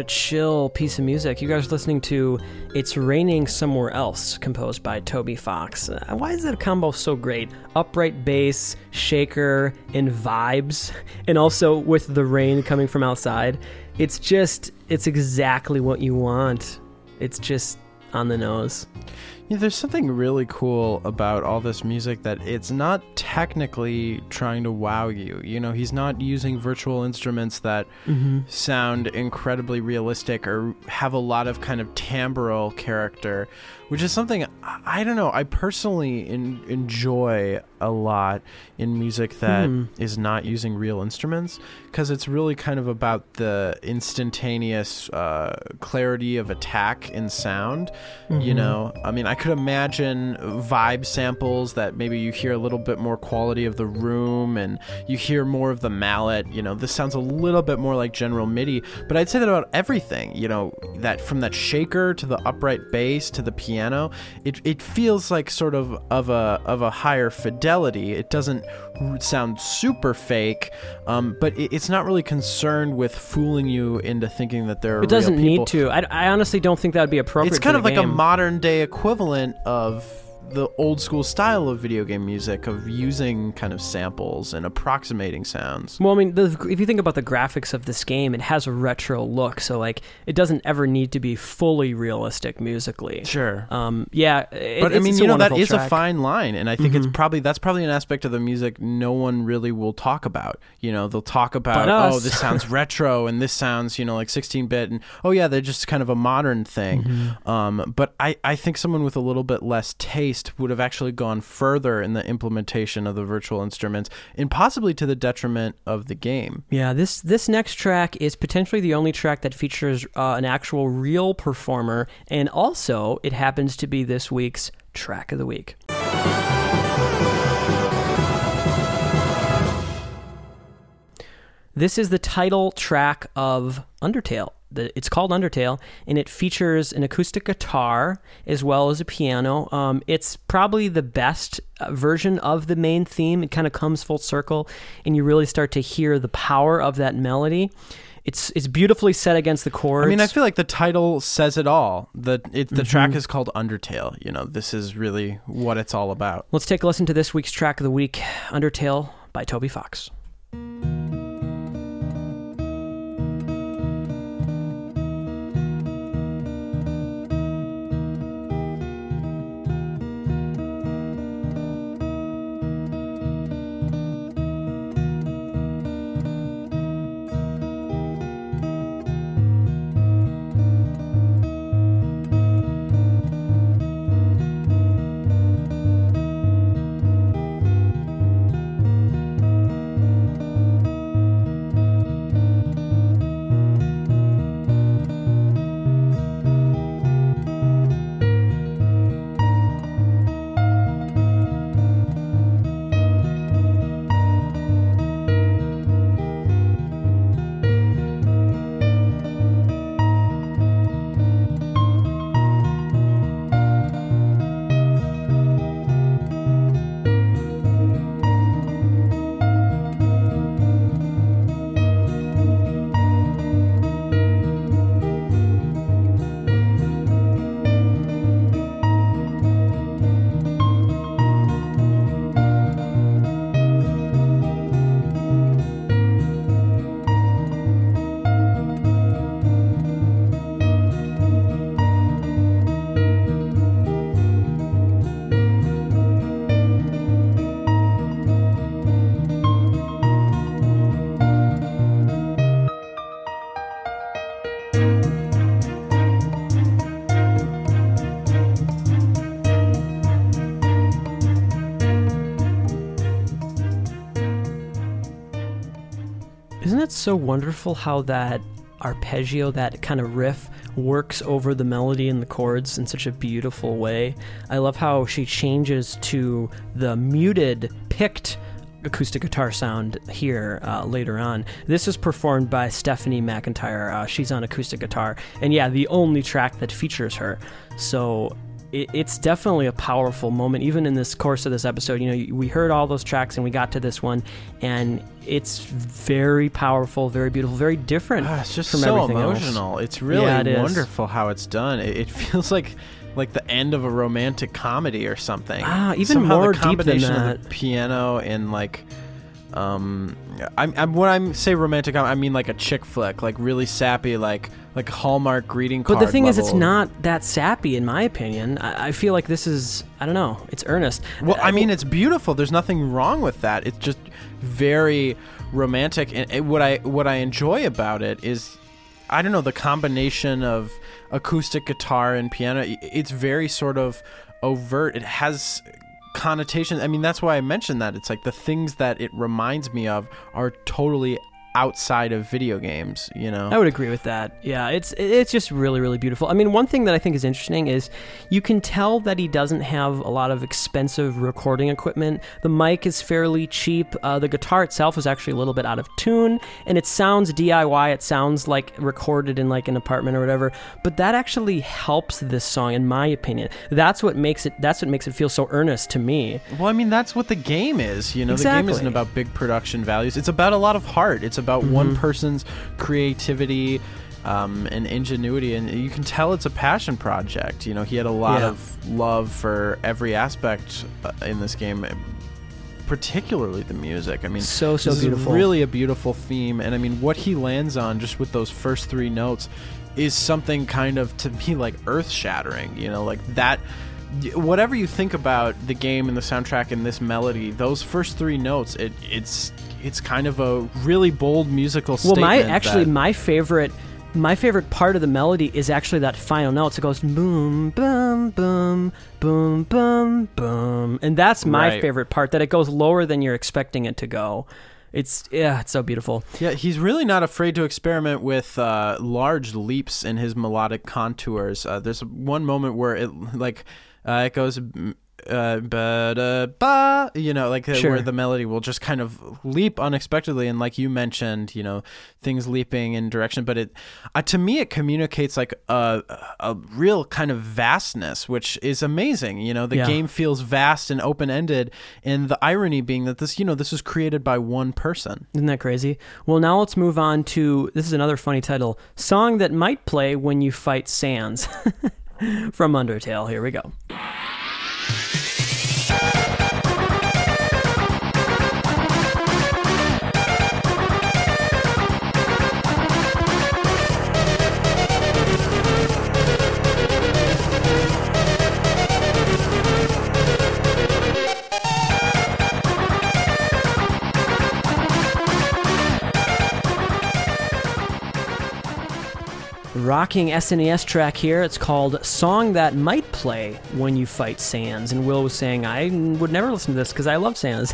Chill piece of music. You guys are listening to It's Raining Somewhere Else, composed by Toby Fox. Uh, why is that combo so great? Upright bass, shaker, and vibes, and also with the rain coming from outside. It's just, it's exactly what you want. It's just on the nose. Yeah, there's something really cool about all this music that it's not technically trying to wow you. You know, he's not using virtual instruments that mm-hmm. sound incredibly realistic or have a lot of kind of timbral character, which is something, I don't know, I personally in, enjoy a lot in music that mm. is not using real instruments, because it's really kind of about the instantaneous uh, clarity of attack in sound, mm-hmm. you know? I mean, I could imagine vibe samples that maybe you hear a little bit more quality of the room and you hear more of the mallet, you know? This sounds a little bit more like general MIDI, but I'd say that about everything, you know, that from that shaker to the upright bass to the piano. Piano, it it feels like sort of of a of a higher fidelity. It doesn't sound super fake, um, but it, it's not really concerned with fooling you into thinking that there are. It doesn't real need to. I, I honestly don't think that would be appropriate. It's kind of like game. a modern day equivalent of the old school style of video game music, of using kind of samples and approximating sounds. Well, I mean, the, if you think about the graphics of this game, it has a retro look, so like it doesn't ever need to be fully realistic musically. Sure. Um, yeah. It, but I mean, you know, that is track. a fine line, and I think mm-hmm. it's probably that's probably an aspect of the music no one really will talk about. You know, they'll talk about oh, this sounds retro, and this sounds you know like sixteen bit, and oh yeah, they're just kind of a modern thing. Mm-hmm. Um, but I I think someone with a little bit less taste would have actually gone further in the implementation of the virtual instruments, and possibly to the detriment of the game. Yeah, this this next track is potentially the only track that features uh, an actual real performer, and also it happens to be this week's Track of the Week. This is the title track of Undertale. It's called Undertale, and it features an acoustic guitar as well as a piano. Um, it's probably the best version of the main theme. It kind of comes full circle, and you really start to hear the power of that melody. It's it's beautifully set against the chords. I mean, I feel like the title says it all. The it, the mm-hmm. track is called Undertale. You know, this is really what it's all about. Let's take a listen to this week's Track of the Week, Undertale by Toby Fox. It's so wonderful how that arpeggio, that kind of riff, works over the melody and the chords in such a beautiful way. I love how she changes to the muted, picked acoustic guitar sound here uh, later on. This is performed by Stephanie McIntyre. Uh, she's on acoustic guitar, and yeah, the only track that features her. So it's definitely a powerful moment. Even in this course of this episode, you know, we heard all those tracks and we got to this one, and it's very powerful, very beautiful, very different. Ah, it's just from so everything emotional. Else. It's really yeah, it wonderful is. How it's done. It, it feels like like the end of a romantic comedy or something. Ah, even Somehow more the combination deep than that. Of the piano and like Um, I'm, I'm when I say romantic, I mean like a chick flick, like really sappy, like like Hallmark greeting card. But the thing level. is, it's not that sappy, in my opinion. I, I feel like this is, I don't know, it's earnest. Well, I, I mean, it's beautiful. There's nothing wrong with that. It's just very romantic, and it, what I what I enjoy about it is, I don't know, the combination of acoustic guitar and piano. It's very sort of overt. It has connotations. I mean, that's why I mentioned that. It's like the things that it reminds me of are totally outside of video games, you know? I would agree with that. Yeah, it's it's just really, really beautiful. I mean, one thing that I think is interesting is you can tell that he doesn't have a lot of expensive recording equipment. The mic is fairly cheap. Uh, the guitar itself is actually a little bit out of tune, and it sounds D I Y. It sounds like recorded in like an apartment or whatever, but that actually helps this song, in my opinion. That's what makes it, that's what makes it feel so earnest to me. Well, I mean, that's what the game is, you know? Exactly. The game isn't about big production values. It's about a lot of heart. It's about about mm-hmm. one person's creativity um, and ingenuity, and you can tell it's a passion project. You know, he had a lot yeah. of love for every aspect in this game, particularly the music. I mean, so so this beautiful. Is really a beautiful theme, and I mean, what he lands on just with those first three notes is something kind of, to me, like earth-shattering. You know, like that. Whatever you think about the game and the soundtrack and this melody, those first three notes, it, it's it's kind of a really bold musical statement. Well, my actually my favorite my favorite part of the melody is actually that final note. So it goes boom, boom, boom, boom, boom, boom, and that's my right. favorite part. That it goes lower than you're expecting it to go. It's yeah, it's so beautiful. Yeah, he's really not afraid to experiment with uh, large leaps in his melodic contours. Uh, there's one moment where it like. Uh, it goes, uh, ba-da-ba, you know, like sure. where the melody will just kind of leap unexpectedly. And like you mentioned, you know, things leaping in direction. But it, uh, to me, it communicates like a, a real kind of vastness, which is amazing. You know, the yeah. game feels vast and open-ended. And the irony being that this, you know, this was created by one person. Isn't that crazy? Well, now let's move on to, this is another funny title, Song That Might Play When You Fight Sans. From Undertale, here we go. Rocking S N E S track here. It's called Song That Might Play When You Fight Sans. And Will was saying, I would never listen to this because I love Sans.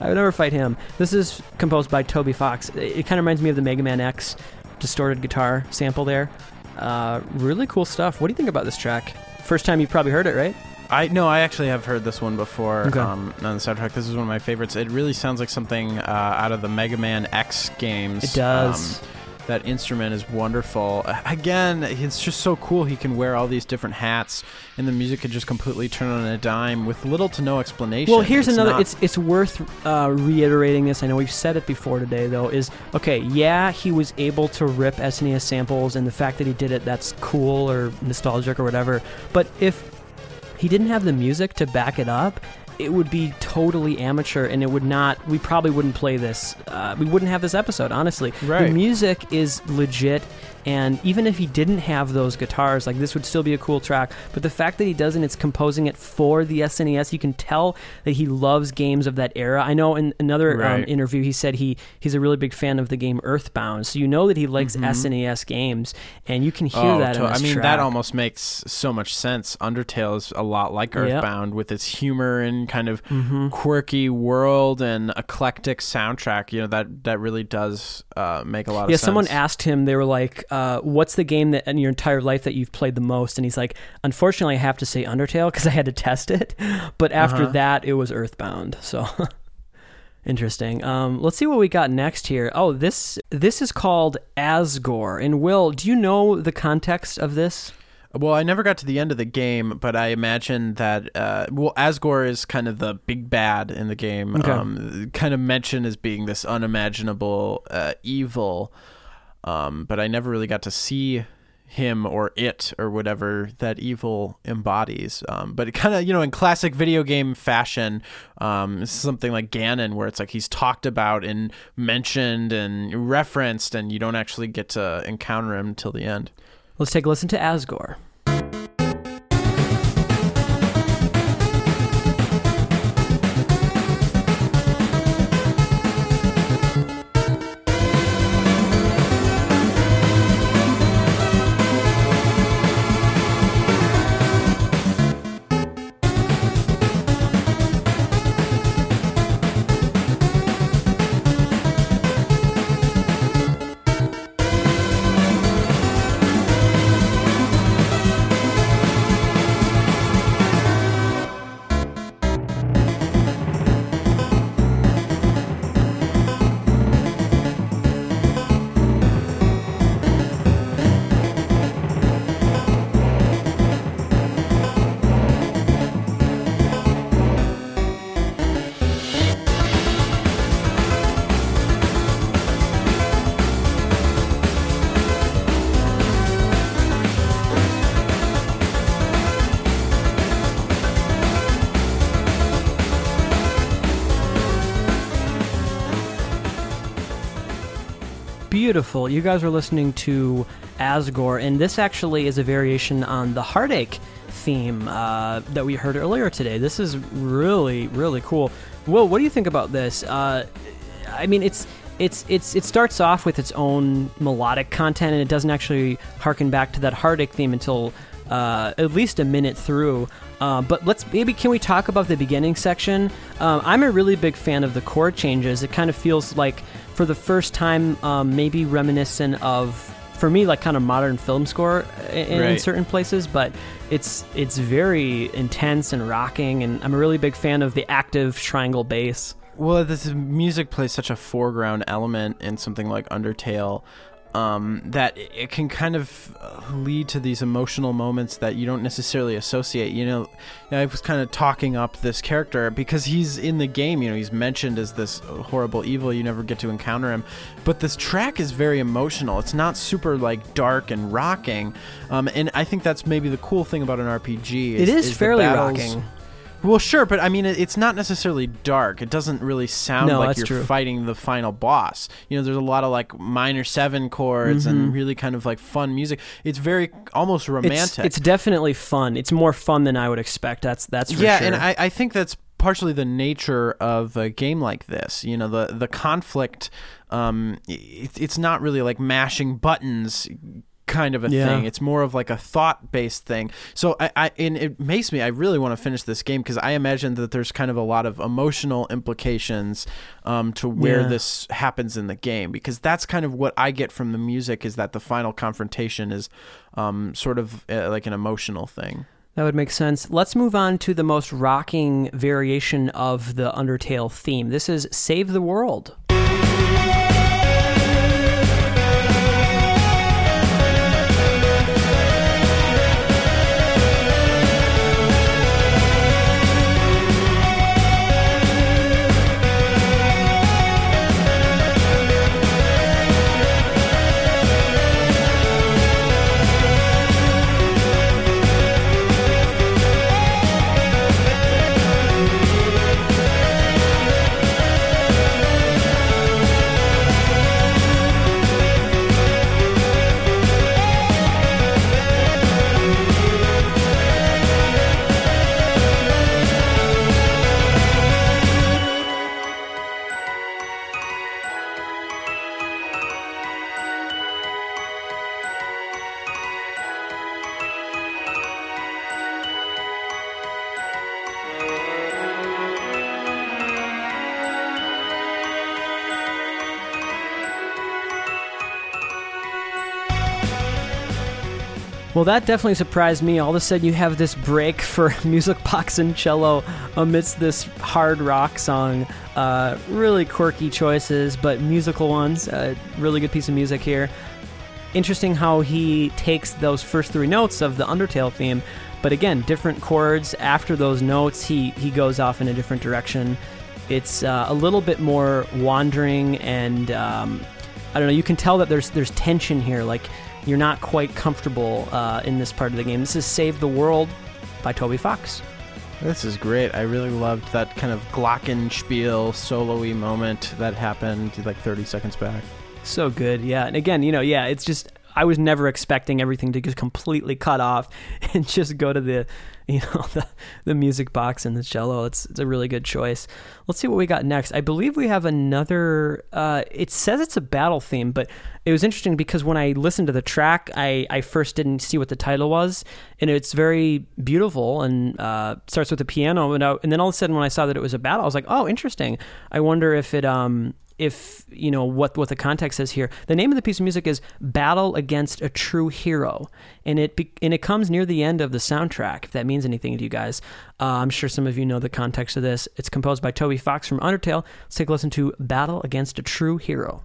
I would never fight him. This is composed by Toby Fox. It kind of reminds me of the Mega Man X distorted guitar sample there. Uh, really cool stuff. What do you think about this track? First time you probably heard it, right? I No, I actually have heard this one before okay. um, on the soundtrack. This is one of my favorites. It really sounds like something uh, out of the Mega Man X games. It does. Um, That instrument is wonderful. Again, it's just so cool. He can wear all these different hats, and the music could just completely turn on a dime with little to no explanation. Well, here's it's another. Not... It's it's worth uh, reiterating this. I know we've said it before today, though. Is okay. Yeah, he was able to rip S N E S samples, and the fact that he did it, that's cool or nostalgic or whatever. But if he didn't have the music to back it up, it would be totally amateur, and it would not, we probably wouldn't play this. Uh, we wouldn't have this episode, honestly. Right. The music is legit, and even if he didn't have those guitars, like this would still be a cool track, but the fact that he doesn't, it's composing it for the S N E S. You can tell that he loves games of that era. I know in another right. um, interview, he said he he's a really big fan of the game Earthbound, so you know that he likes mm-hmm. S N E S games, and you can hear oh, that to- in this I mean, track. That almost makes so much sense. Undertale is a lot like Earthbound yep. with its humor and kind of mm-hmm. quirky world and eclectic soundtrack. You know, that that really does uh, make a lot of yeah, sense. Yeah, someone asked him, they were like, uh, what's the game that in your entire life that you've played the most? And he's like, unfortunately, I have to say Undertale because I had to test it. But after uh-huh. that, it was Earthbound. So interesting. Um, let's see what we got next here. Oh, this this is called Asgore. And Will, do you know the context of this? Well, I never got to the end of the game, but I imagine that, uh, well, Asgore is kind of the big bad in the game, okay. um, kind of mentioned as being this unimaginable uh, evil, um, but I never really got to see him or it or whatever that evil embodies. Um, but it kind of, you know, in classic video game fashion, um, something like Ganon, where it's like he's talked about and mentioned and referenced, and you don't actually get to encounter him till the end. Let's take a listen to Asgore. Beautiful. You guys are listening to Asgore, and this actually is a variation on the Heartache theme uh, that we heard earlier today. This is really, really cool. Whoa, what do you think about this? Uh, I mean, it's it's it's it starts off with its own melodic content, and it doesn't actually harken back to that Heartache theme until uh, at least a minute through. Uh, but let's maybe can we talk about the beginning section? Um, I'm a really big fan of the chord changes. It kind of feels like, for the first time, um, maybe reminiscent of, for me, like kind of modern film score in, right. in certain places. But it's it's very intense and rocking, and I'm a really big fan of the active triangle bass. Well, this music plays such a foreground element in something like Undertale. Um, that it can kind of lead to these emotional moments that you don't necessarily associate. You know, I was kind of talking up this character because he's in the game, you know, he's mentioned as this horrible evil. You never get to encounter him. But this track is very emotional. It's not super, like, dark and rocking. Um, and I think that's maybe the cool thing about an R P G. Is, it is, is fairly rocking. Well, sure, but I mean, it's not necessarily dark. It doesn't really sound no, like you're true. fighting the final boss. You know, there's a lot of like minor seven chords mm-hmm. and really kind of like fun music. It's very almost romantic. It's, it's definitely fun. It's more fun than I would expect. That's that's for yeah, sure. and I, I think that's partially the nature of a game like this. You know, the the conflict. Um, it, it's not really like mashing buttons. Kind of a yeah. thing. It's more of like a thought-based thing. So I, I and it makes me I really want to finish this game because I imagine that there's kind of a lot of emotional implications um, to where yeah. this happens in the game, because that's kind of what I get from the music, is that the final confrontation is um, sort of uh, like an emotional thing. That would make sense. Let's move on to the most rocking variation of the Undertale theme. This is Save the World. Well, that definitely surprised me. All of a sudden, you have this break for music box and cello amidst this hard rock song. Uh, really quirky choices, but musical ones. Uh, really good piece of music here. Interesting how he takes those first three notes of the Undertale theme, but again, different chords. After those notes, he, he goes off in a different direction. It's uh, a little bit more wandering, and um, I don't know, you can tell that there's there's tension here. Like, you're not quite comfortable uh, in this part of the game. This is Save the World by Toby Fox. This is great. I really loved that kind of glockenspiel solo-y moment that happened like thirty seconds back. So good, yeah. And again, you know, yeah, it's just, I was never expecting everything to just completely cut off and just go to the, you know, the, the music box and the cello. It's it's a really good choice. Let's see what we got next. I believe we have another, uh, it says it's a battle theme, but it was interesting because when I listened to the track, I, I first didn't see what the title was, and it's very beautiful and uh, starts with a piano, and, I, and then all of a sudden when I saw that it was a battle, I was like, oh, interesting. I wonder if it... Um, if you know what, what the context is here. The name of the piece of music is Battle Against a True Hero, and it be, and it comes near the end of the soundtrack, if that means anything to you guys. Uh, I'm sure some of you know the context of this. It's composed by Toby Fox from Undertale. Let's take a listen to Battle Against a True Hero.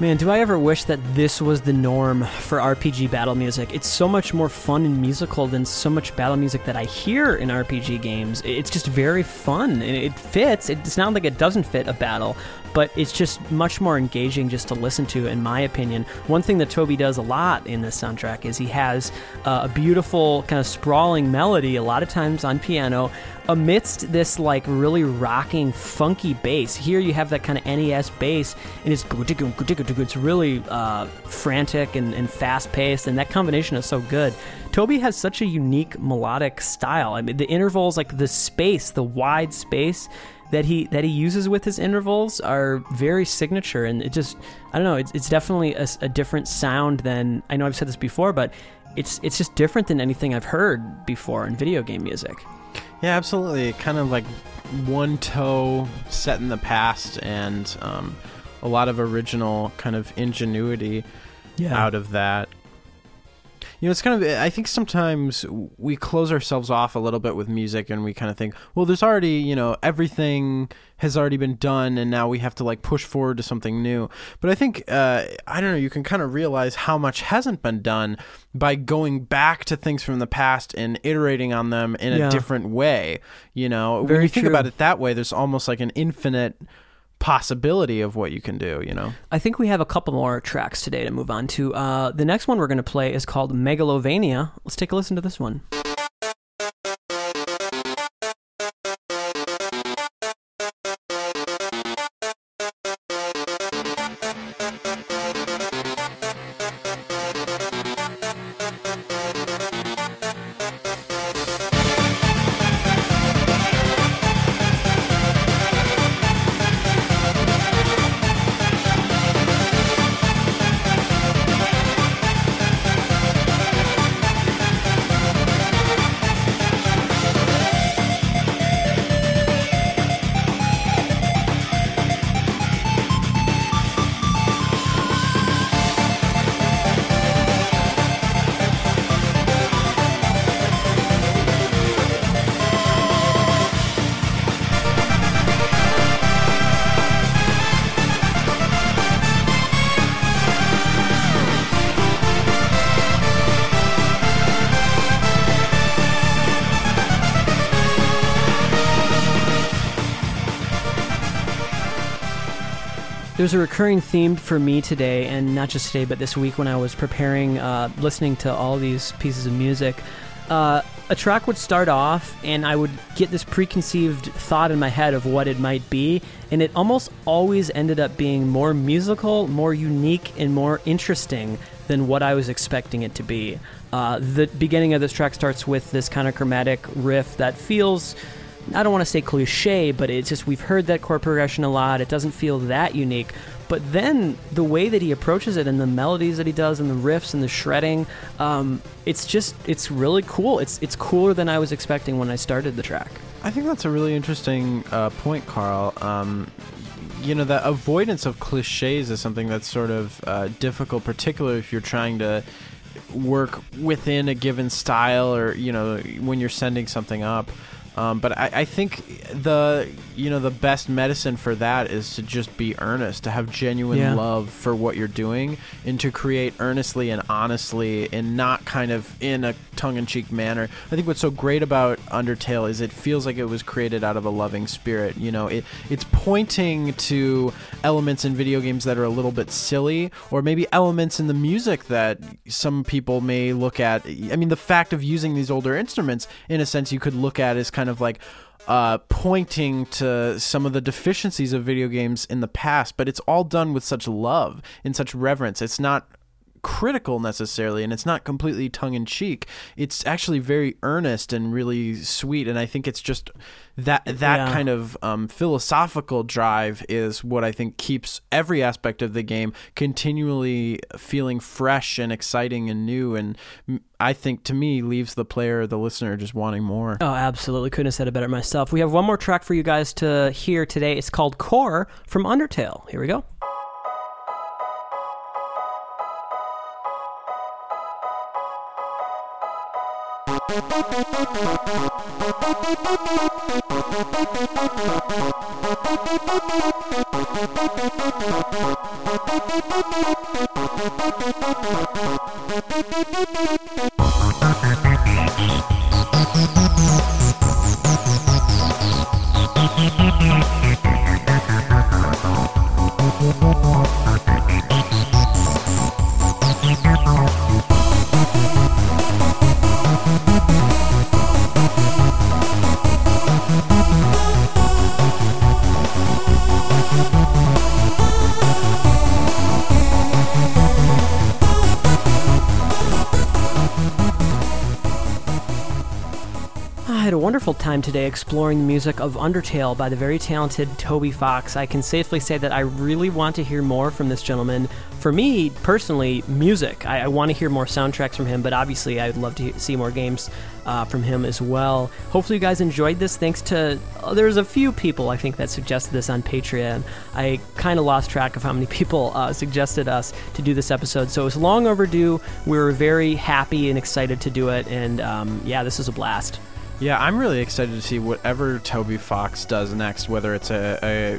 Man, do I ever wish that this was the norm for R P G battle music. It's so much more fun and musical than so much battle music that I hear in R P G games. It's just very fun, and it fits. It's not like it doesn't fit a battle, but it's just much more engaging just to listen to, in my opinion. One thing that Toby does a lot in this soundtrack is he has uh, a beautiful kind of sprawling melody, a lot of times on piano, amidst this like really rocking, funky bass. Here you have that kind of N E S bass, and it's it's really uh, frantic and, and fast-paced, and that combination is so good. Toby has such a unique melodic style. I mean, the intervals, like the space, the wide space that he that he uses with his intervals are very signature, and it just, I don't know, it's, it's definitely a, a different sound than, I know I've said this before, but it's it's just different than anything I've heard before in video game music. Yeah, absolutely. Kind of like one toe set in the past, and um, a lot of original kind of ingenuity yeah. out of that. You know, it's kind of, I think sometimes we close ourselves off a little bit with music, and we kind of think, well, there's already, you know, everything has already been done, and now we have to like push forward to something new. But I think, uh, I don't know, you can kind of realize how much hasn't been done by going back to things from the past and iterating on them in yeah. a different way. You know, Very when you think true. about it that way, there's almost like an infinite possibility of what you can do, you know? I think we have a couple more tracks today to move on to. Uh, the next one we're going to play is called Megalovania. Let's take a listen to this one. There's a recurring theme for me today, and not just today, but this week when I was preparing, uh, listening to all these pieces of music. Uh, a track would start off and I would get this preconceived thought in my head of what it might be, and it almost always ended up being more musical, more unique, and more interesting than what I was expecting it to be. Uh, the beginning of this track starts with this kind of chromatic riff that feels, I don't want to say cliche, but it's just, we've heard that chord progression a lot. It doesn't feel that unique. But then the way that he approaches it and the melodies that he does and the riffs and the shredding, um, it's just, it's really cool. It's it's cooler than I was expecting when I started the track. I think that's a really interesting uh, point, Carl. Um, you know, that avoidance of cliches is something that's sort of uh, difficult, particularly if you're trying to work within a given style or, you know, when you're sending something up. Um, but I, I think the you know the best medicine for that is to just be earnest, to have genuine yeah. love for what you're doing, and to create earnestly and honestly, and not kind of in a tongue-in-cheek manner. I think what's so great about Undertale is it feels like it was created out of a loving spirit. You know, it it's pointing to elements in video games that are a little bit silly, or maybe elements in the music that some people may look at. I mean, the fact of using these older instruments, in a sense, you could look at as kind Kind of like uh, pointing to some of the deficiencies of video games in the past, but it's all done with such love and such reverence. It's not critical necessarily, and it's not completely tongue-in-cheek. It's actually very earnest and really sweet, and I think it's just that that yeah. kind of um, philosophical drive is what I think keeps every aspect of the game continually feeling fresh and exciting and new, and I think, to me, leaves the player, the listener, just wanting more. Oh, absolutely. Couldn't have said it better myself. We have one more track for you guys to hear today. It's called Core from Undertale. Here we go. Wonderful time today exploring the music of Undertale by the very talented Toby Fox. I can safely say that I really want to hear more from this gentleman. For me, personally, music. I, I want to hear more soundtracks from him, but obviously I'd love to see more games uh, from him as well. Hopefully you guys enjoyed this. Thanks to, oh, there's a few people I think that suggested this on Patreon. I kind of lost track of how many people uh, suggested us to do this episode, so it was long overdue. We were very happy and excited to do it, and um, yeah, this is a blast. Yeah, I'm really excited to see whatever Toby Fox does next, whether it's a,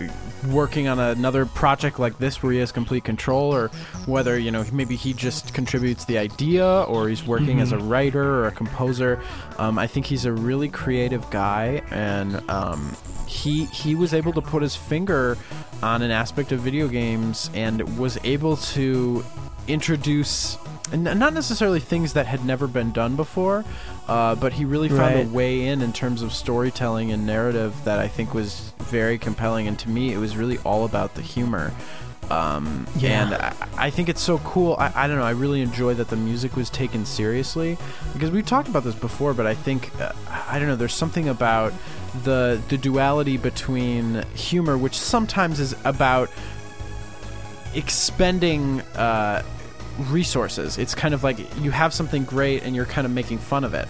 a working on another project like this where he has complete control, or whether, you know, maybe he just contributes the idea, or he's working mm-hmm. as a writer or a composer. Um, I think he's a really creative guy, and um, he he was able to put his finger on an aspect of video games and was able to introduce... and not necessarily things that had never been done before, uh, but he really found right. a way in in terms of storytelling and narrative that I think was very compelling. And to me, it was really all about the humor. Um, yeah. And I, I think it's so cool. I, I don't know. I really enjoy that the music was taken seriously, because we've talked about this before, but I think, uh, I don't know, there's something about the the duality between humor, which sometimes is about expending... Uh, resources. It's kind of like you have something great and you're kind of making fun of it.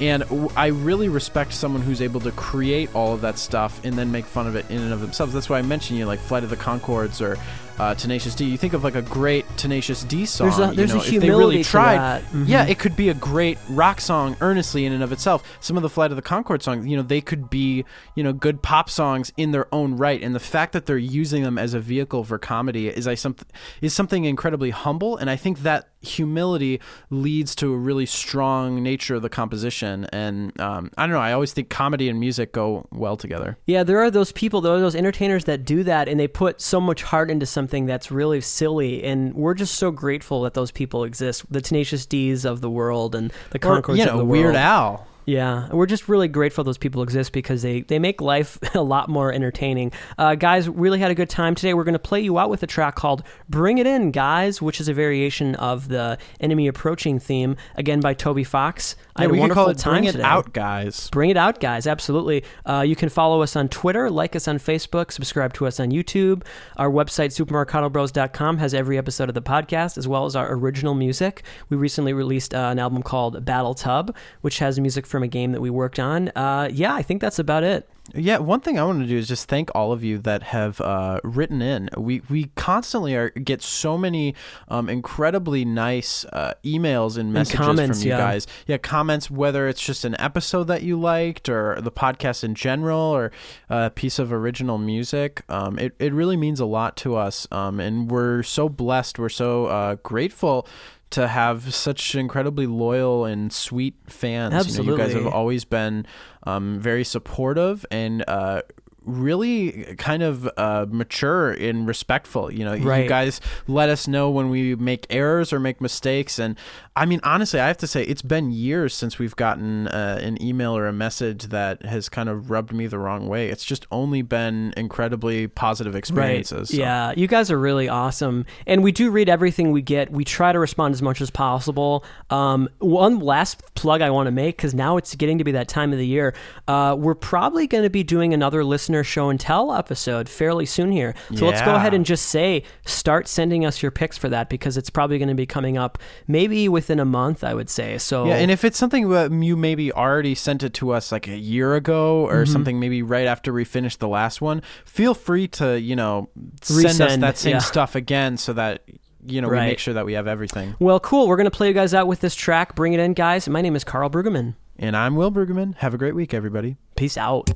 And I really respect someone who's able to create all of that stuff and then make fun of it in and of themselves. That's why I mentioned, you know, like Flight of the Conchords or uh, Tenacious D. You think of like a great Tenacious D song. There's a, there's you know, a humility if they really tried, to that. Mm-hmm. Yeah, it could be a great rock song earnestly in and of itself. Some of the Flight of the Conchords songs, you know, they could be, you know, good pop songs in their own right. And the fact that they're using them as a vehicle for comedy is I some, is something incredibly humble. And I think that humility leads to a really strong nature of the composition, and um, I don't know, I always think comedy and music go well together. Yeah, there are those people, there are those entertainers that do that, and they put so much heart into something that's really silly, and we're just so grateful that those people exist. The Tenacious D's of the world and the Conchords or, you know, of the world. Weird Al. Yeah, we're just really grateful those people exist because they, they make life a lot more entertaining. Uh, guys, really had a good time today. We're going to play you out with a track called Bring It In, Guys, which is a variation of the Enemy Approaching theme, again by Toby Fox. Yeah, I had we a wonderful call it time Bring It today. Out, Guys. Bring It Out, Guys, absolutely. Uh, you can follow us on Twitter, like us on Facebook, subscribe to us on YouTube. Our website, super marcado bros dot com, has every episode of the podcast, as well as our original music. We recently released uh, an album called Battle Tub, which has music from a game that we worked on. Uh, yeah, I think that's about it. Yeah, one thing I want to do is just thank all of you that have uh, written in. We we constantly are, get so many um, incredibly nice uh, emails and messages and comments, from you yeah. guys. Yeah, comments, whether it's just an episode that you liked or the podcast in general or a piece of original music. Um, it, it really means a lot to us, um, and we're so blessed. We're so uh, grateful to have such incredibly loyal and sweet fans. Absolutely. You know, you guys have always been um, very supportive and uh, really kind of uh, mature and respectful. You know, right. You guys let us know when we make errors or make mistakes. And I mean, honestly, I have to say it's been years since we've gotten uh, an email or a message that has kind of rubbed me the wrong way. It's just only been incredibly positive experiences. Right. So. Yeah, you guys are really awesome. And we do read everything we get. We try to respond as much as possible. Um, one last plug I want to make, because now it's getting to be that time of the year. Uh, we're probably going to be doing another listener show and tell episode fairly soon here, so yeah. Let's go ahead and just say start sending us your picks for that, because it's probably going to be coming up maybe within a month, I would say. So yeah, and if it's something that you maybe already sent it to us like a year ago or mm-hmm. something, maybe right after we finished the last one, feel free to, you know, send Resend, us that same yeah. stuff again, so that, you know, right. we make sure that we have everything. Well, cool, we're going to play you guys out with this track, Bring It In, Guys. My name is Carl Brueggemann. And I'm Will Brueggemann. Have a great week, everybody. Peace out.